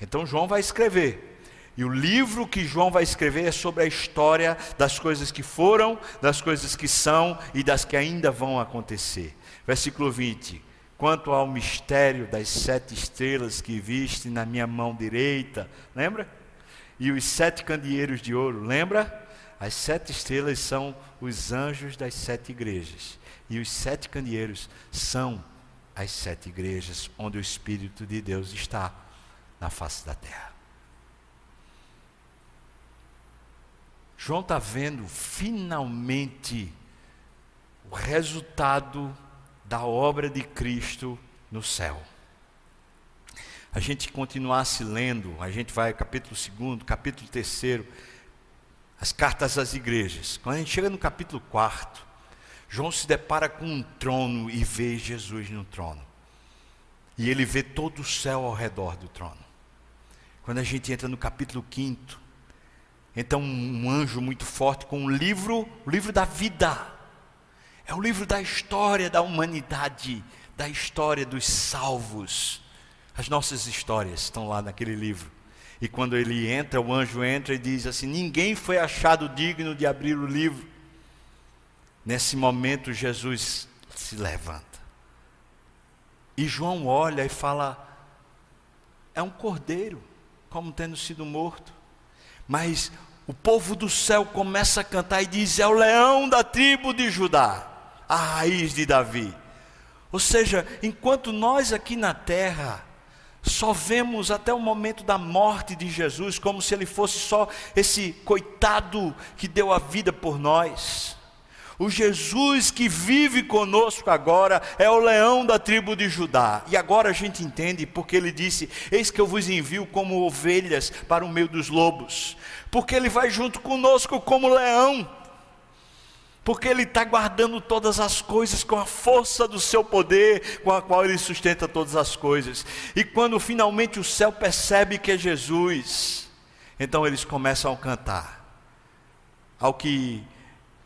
Então João vai escrever, e o livro que João vai escrever é sobre a história das coisas que foram, das coisas que são e das que ainda vão acontecer. Versículo 20: quanto ao mistério das 7 estrelas que viste na minha mão direita, lembra? E os 7 candeeiros de ouro, lembra? As 7 estrelas são os anjos das 7 igrejas. E os 7 candeeiros são as 7 igrejas onde o Espírito de Deus está na face da terra. João está vendo finalmente o resultado da obra de Cristo no céu. A gente continuasse lendo, a gente vai capítulo 2, capítulo 3, as cartas às igrejas. Quando a gente chega no capítulo 4, João se depara com um trono e vê Jesus no trono. E ele vê todo o céu ao redor do trono. Quando a gente entra no capítulo 5, então um anjo muito forte com um livro, o livro da vida. É o livro da história da humanidade, da história dos salvos. As nossas histórias estão lá naquele livro. E quando ele entra, o anjo entra e diz assim: ninguém foi achado digno de abrir o livro. Nesse momento Jesus se levanta. E João olha e fala: é um cordeiro, como tendo sido morto. Mas o povo do céu começa a cantar e diz: é o leão da tribo de Judá, a raiz de Davi. Ou seja, enquanto nós aqui na terra só vemos até o momento da morte de Jesus como se ele fosse só esse coitado que deu a vida por nós, o Jesus que vive conosco agora é o leão da tribo de Judá. E agora a gente entende porque ele disse: eis que eu vos envio como ovelhas para o meio dos lobos. Porque ele vai junto conosco como leão. Porque ele está guardando todas as coisas com a força do seu poder, com a qual ele sustenta todas as coisas. E quando finalmente o céu percebe que é Jesus, então eles começam a cantar ao que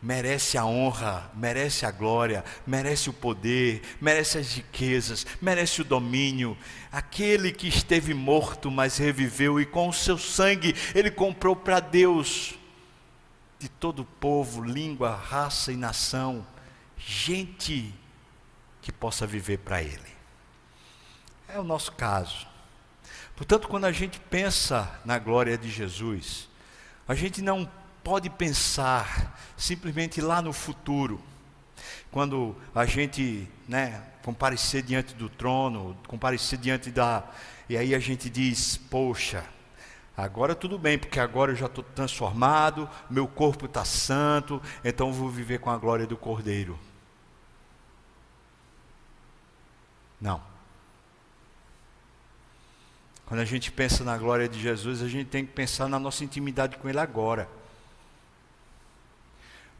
merece a honra, merece a glória, merece o poder, merece as riquezas, merece o domínio. Aquele que esteve morto, mas reviveu, e com o seu sangue ele comprou para Deus, de todo povo, língua, raça e nação, gente que possa viver para ele. É o nosso caso. Portanto, quando a gente pensa na glória de Jesus, a gente não pode pensar simplesmente lá no futuro, quando a gente, comparecer diante do trono, comparecer diante da... E aí a gente diz: poxa, agora tudo bem, porque agora eu já estou transformado, meu corpo está santo, então eu vou viver com a glória do Cordeiro. Não. Quando a gente pensa na glória de Jesus, a gente tem que pensar na nossa intimidade com ele agora.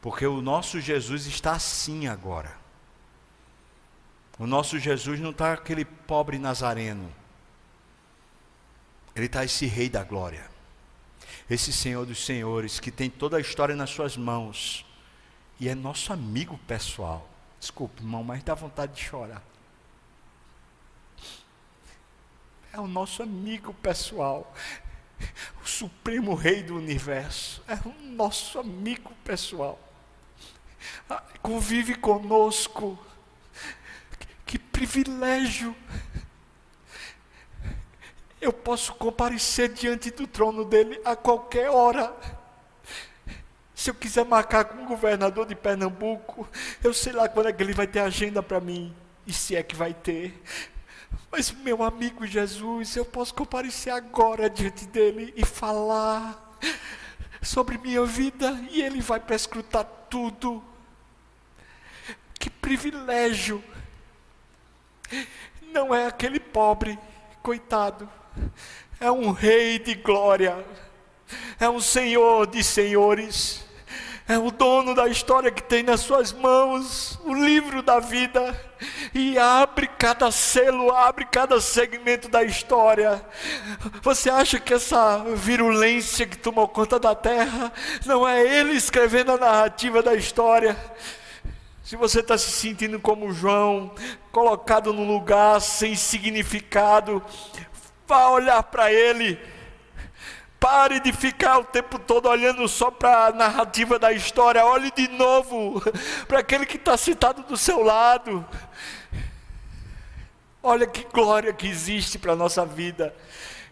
Porque o nosso Jesus está assim agora. O nosso Jesus não está aquele pobre nazareno. Ele está esse rei da glória. esse Senhor dos Senhores, que tem toda a história nas suas mãos, e é nosso amigo pessoal. Desculpe, irmão, mas dá vontade de chorar. É o nosso amigo pessoal, o Supremo Rei do Universo, é o nosso amigo pessoal, convive conosco. Que privilégio! Eu posso comparecer diante do trono dele a qualquer hora. Se eu quiser marcar com o governador de Pernambuco, eu sei lá quando é que ele vai ter agenda para mim, e se é que vai ter. Mas meu amigo Jesus, eu posso comparecer agora diante dele e falar sobre minha vida, e ele vai prescrutar tudo. Que privilégio! Não é aquele pobre, coitado. É um rei de glória, é um Senhor de senhores, é o dono da história que tem nas suas mãos o livro da vida, e abre cada selo, abre cada segmento da história. Você acha que essa virulência que tomou conta da terra não é ele escrevendo a narrativa da história? Se você está se sentindo como João, colocado num lugar sem significado, vá olhar para ele. Pare de ficar o tempo todo olhando só para a narrativa da história. Olhe de novo para aquele que está citado do seu lado. Olha que glória que existe para a nossa vida.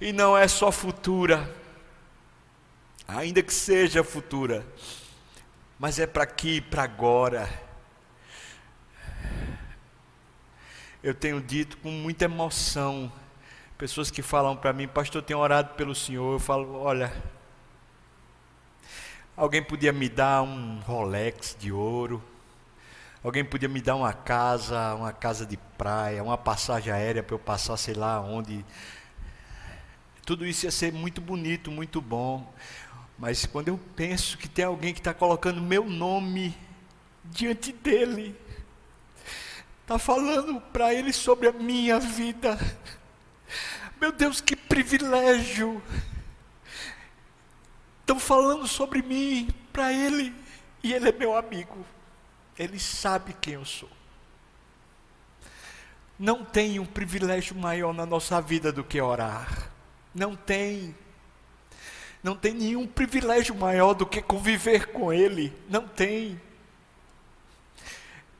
E não é só futura, ainda que seja futura, mas é para aqui, para agora. Eu tenho dito com muita emoção, pessoas que falam para mim, pastor, eu tenho orado pelo senhor. Eu falo, olha, alguém podia me dar um Rolex de ouro, alguém podia me dar uma casa de praia, uma passagem aérea para eu passar sei lá onde. Tudo isso ia ser muito bonito, muito bom, mas quando eu penso que tem alguém que está colocando meu nome diante dele, está falando para ele sobre a minha vida, meu Deus, que privilégio! Estão falando sobre mim para ele, e ele é meu amigo, ele sabe quem eu sou. Não tem um privilégio maior na nossa vida do que orar, não tem nenhum privilégio maior do que conviver com ele, não tem.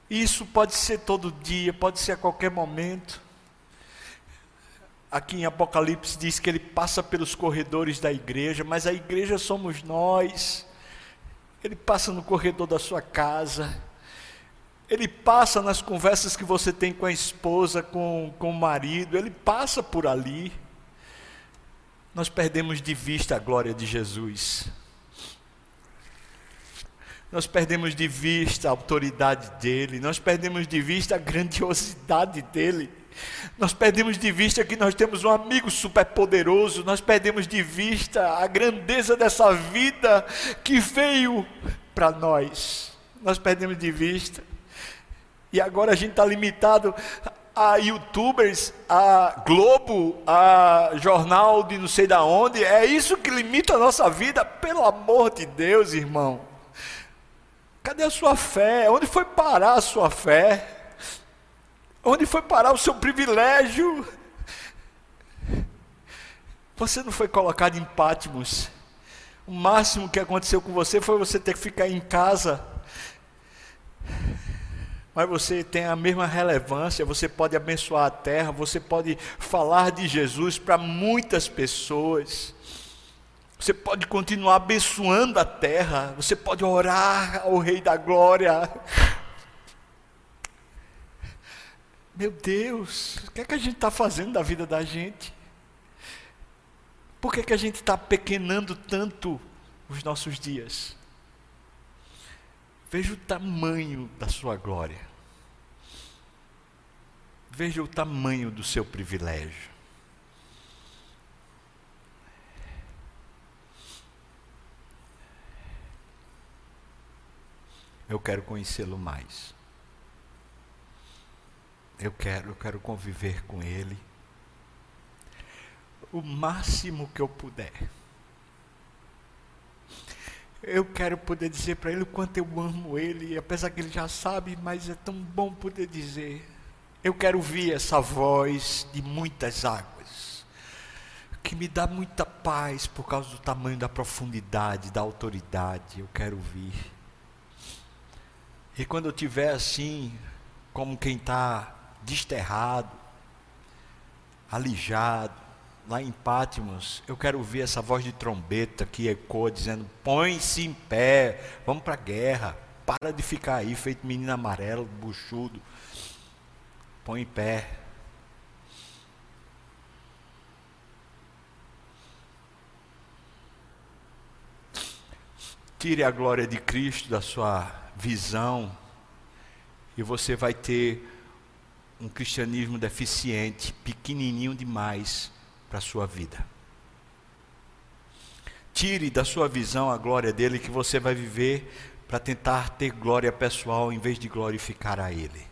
Isso pode ser todo dia, pode ser a qualquer momento. Aqui em Apocalipse diz que ele passa pelos corredores da igreja, mas a igreja somos nós. Ele passa no corredor da sua casa, ele passa nas conversas que você tem com a esposa, com o marido, ele passa por ali. Nós perdemos de vista a glória de Jesus. Nós perdemos de vista a autoridade dele, nós perdemos de vista a grandiosidade dele, nós perdemos de vista que nós temos um amigo superpoderoso, nós perdemos de vista a grandeza dessa vida que veio para nós, nós perdemos de vista. E agora a gente está limitado a youtubers, a Globo, a jornal de não sei da onde. É isso que limita a nossa vida? Pelo amor de Deus, irmão. Cadê a sua fé? Onde foi parar a sua fé? Onde foi parar o seu privilégio? Você não foi colocado em Patmos. O máximo que aconteceu com você foi você ter que ficar em casa. Mas você tem a mesma relevância, você pode abençoar a terra, você pode falar de Jesus para muitas pessoas. Você pode continuar abençoando a terra, você pode orar ao Rei da Glória. Meu Deus, o que é que a gente está fazendo da vida da gente? Por que é que a gente está pequenando tanto os nossos dias? Veja o tamanho da sua glória, veja o tamanho do seu privilégio. Eu quero conhecê-lo mais. Eu quero conviver com ele o máximo que eu puder. Eu quero poder dizer para ele o quanto eu amo ele, apesar que ele já sabe, mas é tão bom poder dizer. Eu quero ouvir essa voz de muitas águas, que me dá muita paz por causa do tamanho da profundidade, da autoridade. Eu quero ouvir. E quando eu estiver assim, como quem está desterrado, alijado, lá em Pátimos, eu quero ouvir essa voz de trombeta que ecoa dizendo: põe-se em pé, vamos para a guerra, para de ficar aí feito menino amarelo, buchudo, põe em pé. Tire a glória de Cristo da sua visão e você vai ter um cristianismo deficiente, pequenininho demais para a sua vida. Tire da sua visão a glória dele, que você vai viver para tentar ter glória pessoal em vez de glorificar a ele.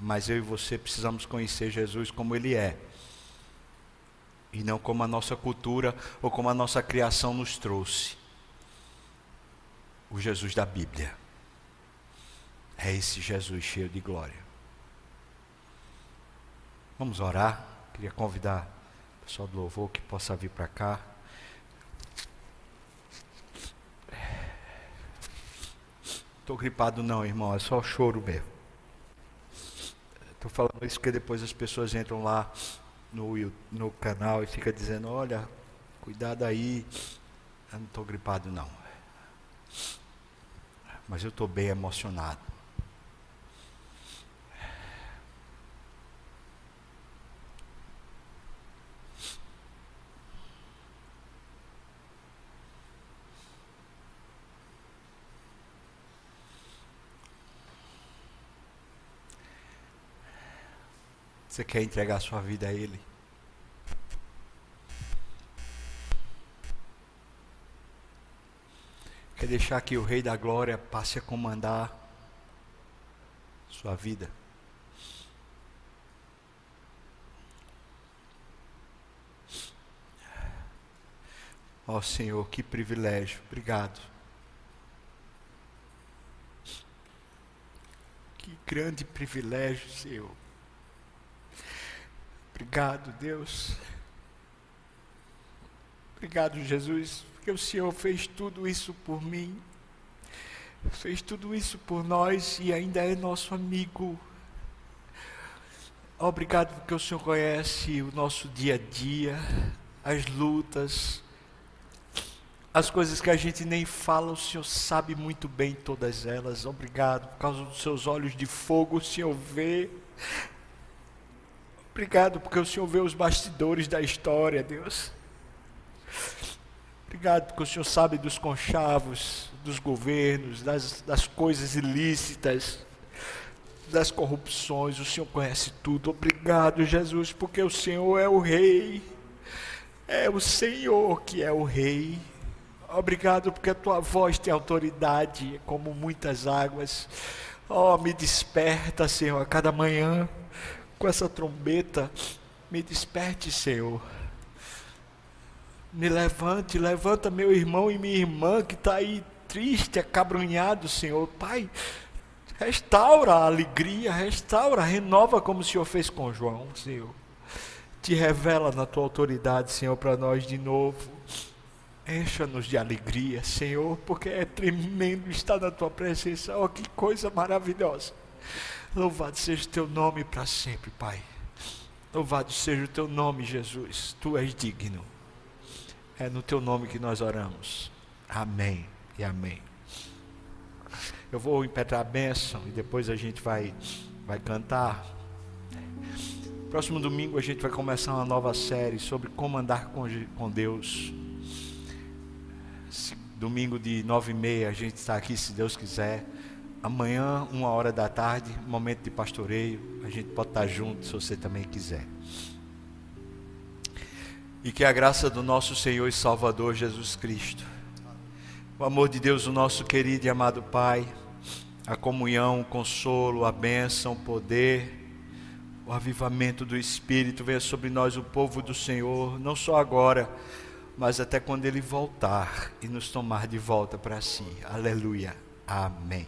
Mas eu e você precisamos conhecer Jesus como ele é, e não como a nossa cultura ou como a nossa criação nos trouxe. O Jesus da Bíblia é esse Jesus cheio de glória. Vamos orar. Queria convidar o pessoal do louvor que possa vir para cá. Estou gripado não, irmão, é só o choro mesmo. Estou falando isso porque depois as pessoas entram lá no canal e ficam dizendo: olha, cuidado aí. Eu não estou gripado não, mas eu estou bem emocionado. Você quer entregar sua vida a ele? Quer deixar que o Rei da Glória passe a comandar sua vida? Ó Senhor, que privilégio, obrigado. Que grande privilégio, Senhor. Obrigado, Deus. Obrigado, Jesus, porque o Senhor fez tudo isso por mim, fez tudo isso por nós e ainda é nosso amigo. Obrigado porque o Senhor conhece o nosso dia a dia, as lutas, as coisas que a gente nem fala, o Senhor sabe muito bem todas elas. Obrigado, por causa dos seus olhos de fogo, o Senhor vê. Obrigado porque o Senhor vê os bastidores da história, Deus. Obrigado porque o Senhor sabe dos conchavos, dos governos, das coisas ilícitas, das corrupções. O Senhor conhece tudo. Obrigado, Jesus, porque o Senhor é o Rei. É o Senhor que é o Rei. Obrigado porque a tua voz tem autoridade como muitas águas. Oh, me desperta, Senhor, a cada manhã. Com essa trombeta, me desperte, Senhor, me levante, levanta meu irmão e minha irmã que está aí triste, acabrunhado, Senhor. Pai, restaura a alegria, restaura, renova como o Senhor fez com João, Senhor. Te revela na tua autoridade, Senhor, para nós de novo. Encha-nos de alegria, Senhor, porque é tremendo estar na tua presença. Oh, que coisa maravilhosa. Louvado seja o teu nome para sempre, Pai. Louvado seja o teu nome, Jesus. Tu és digno. É no teu nome que nós oramos. Amém e amém. Eu vou impetrar a bênção e depois a gente vai cantar. Próximo domingo a gente vai começar uma nova série sobre como andar com Deus. Domingo de 9h30 a gente está aqui, se Deus quiser. Amanhã, 13h, momento de pastoreio, a gente pode estar junto, se você também quiser. E que a graça do nosso Senhor e Salvador Jesus Cristo, o amor de Deus, o nosso querido e amado Pai, a comunhão, o consolo, a bênção, o poder, o avivamento do Espírito venha sobre nós, o povo do Senhor, não só agora, mas até quando Ele voltar e nos tomar de volta para si. Aleluia. Amém.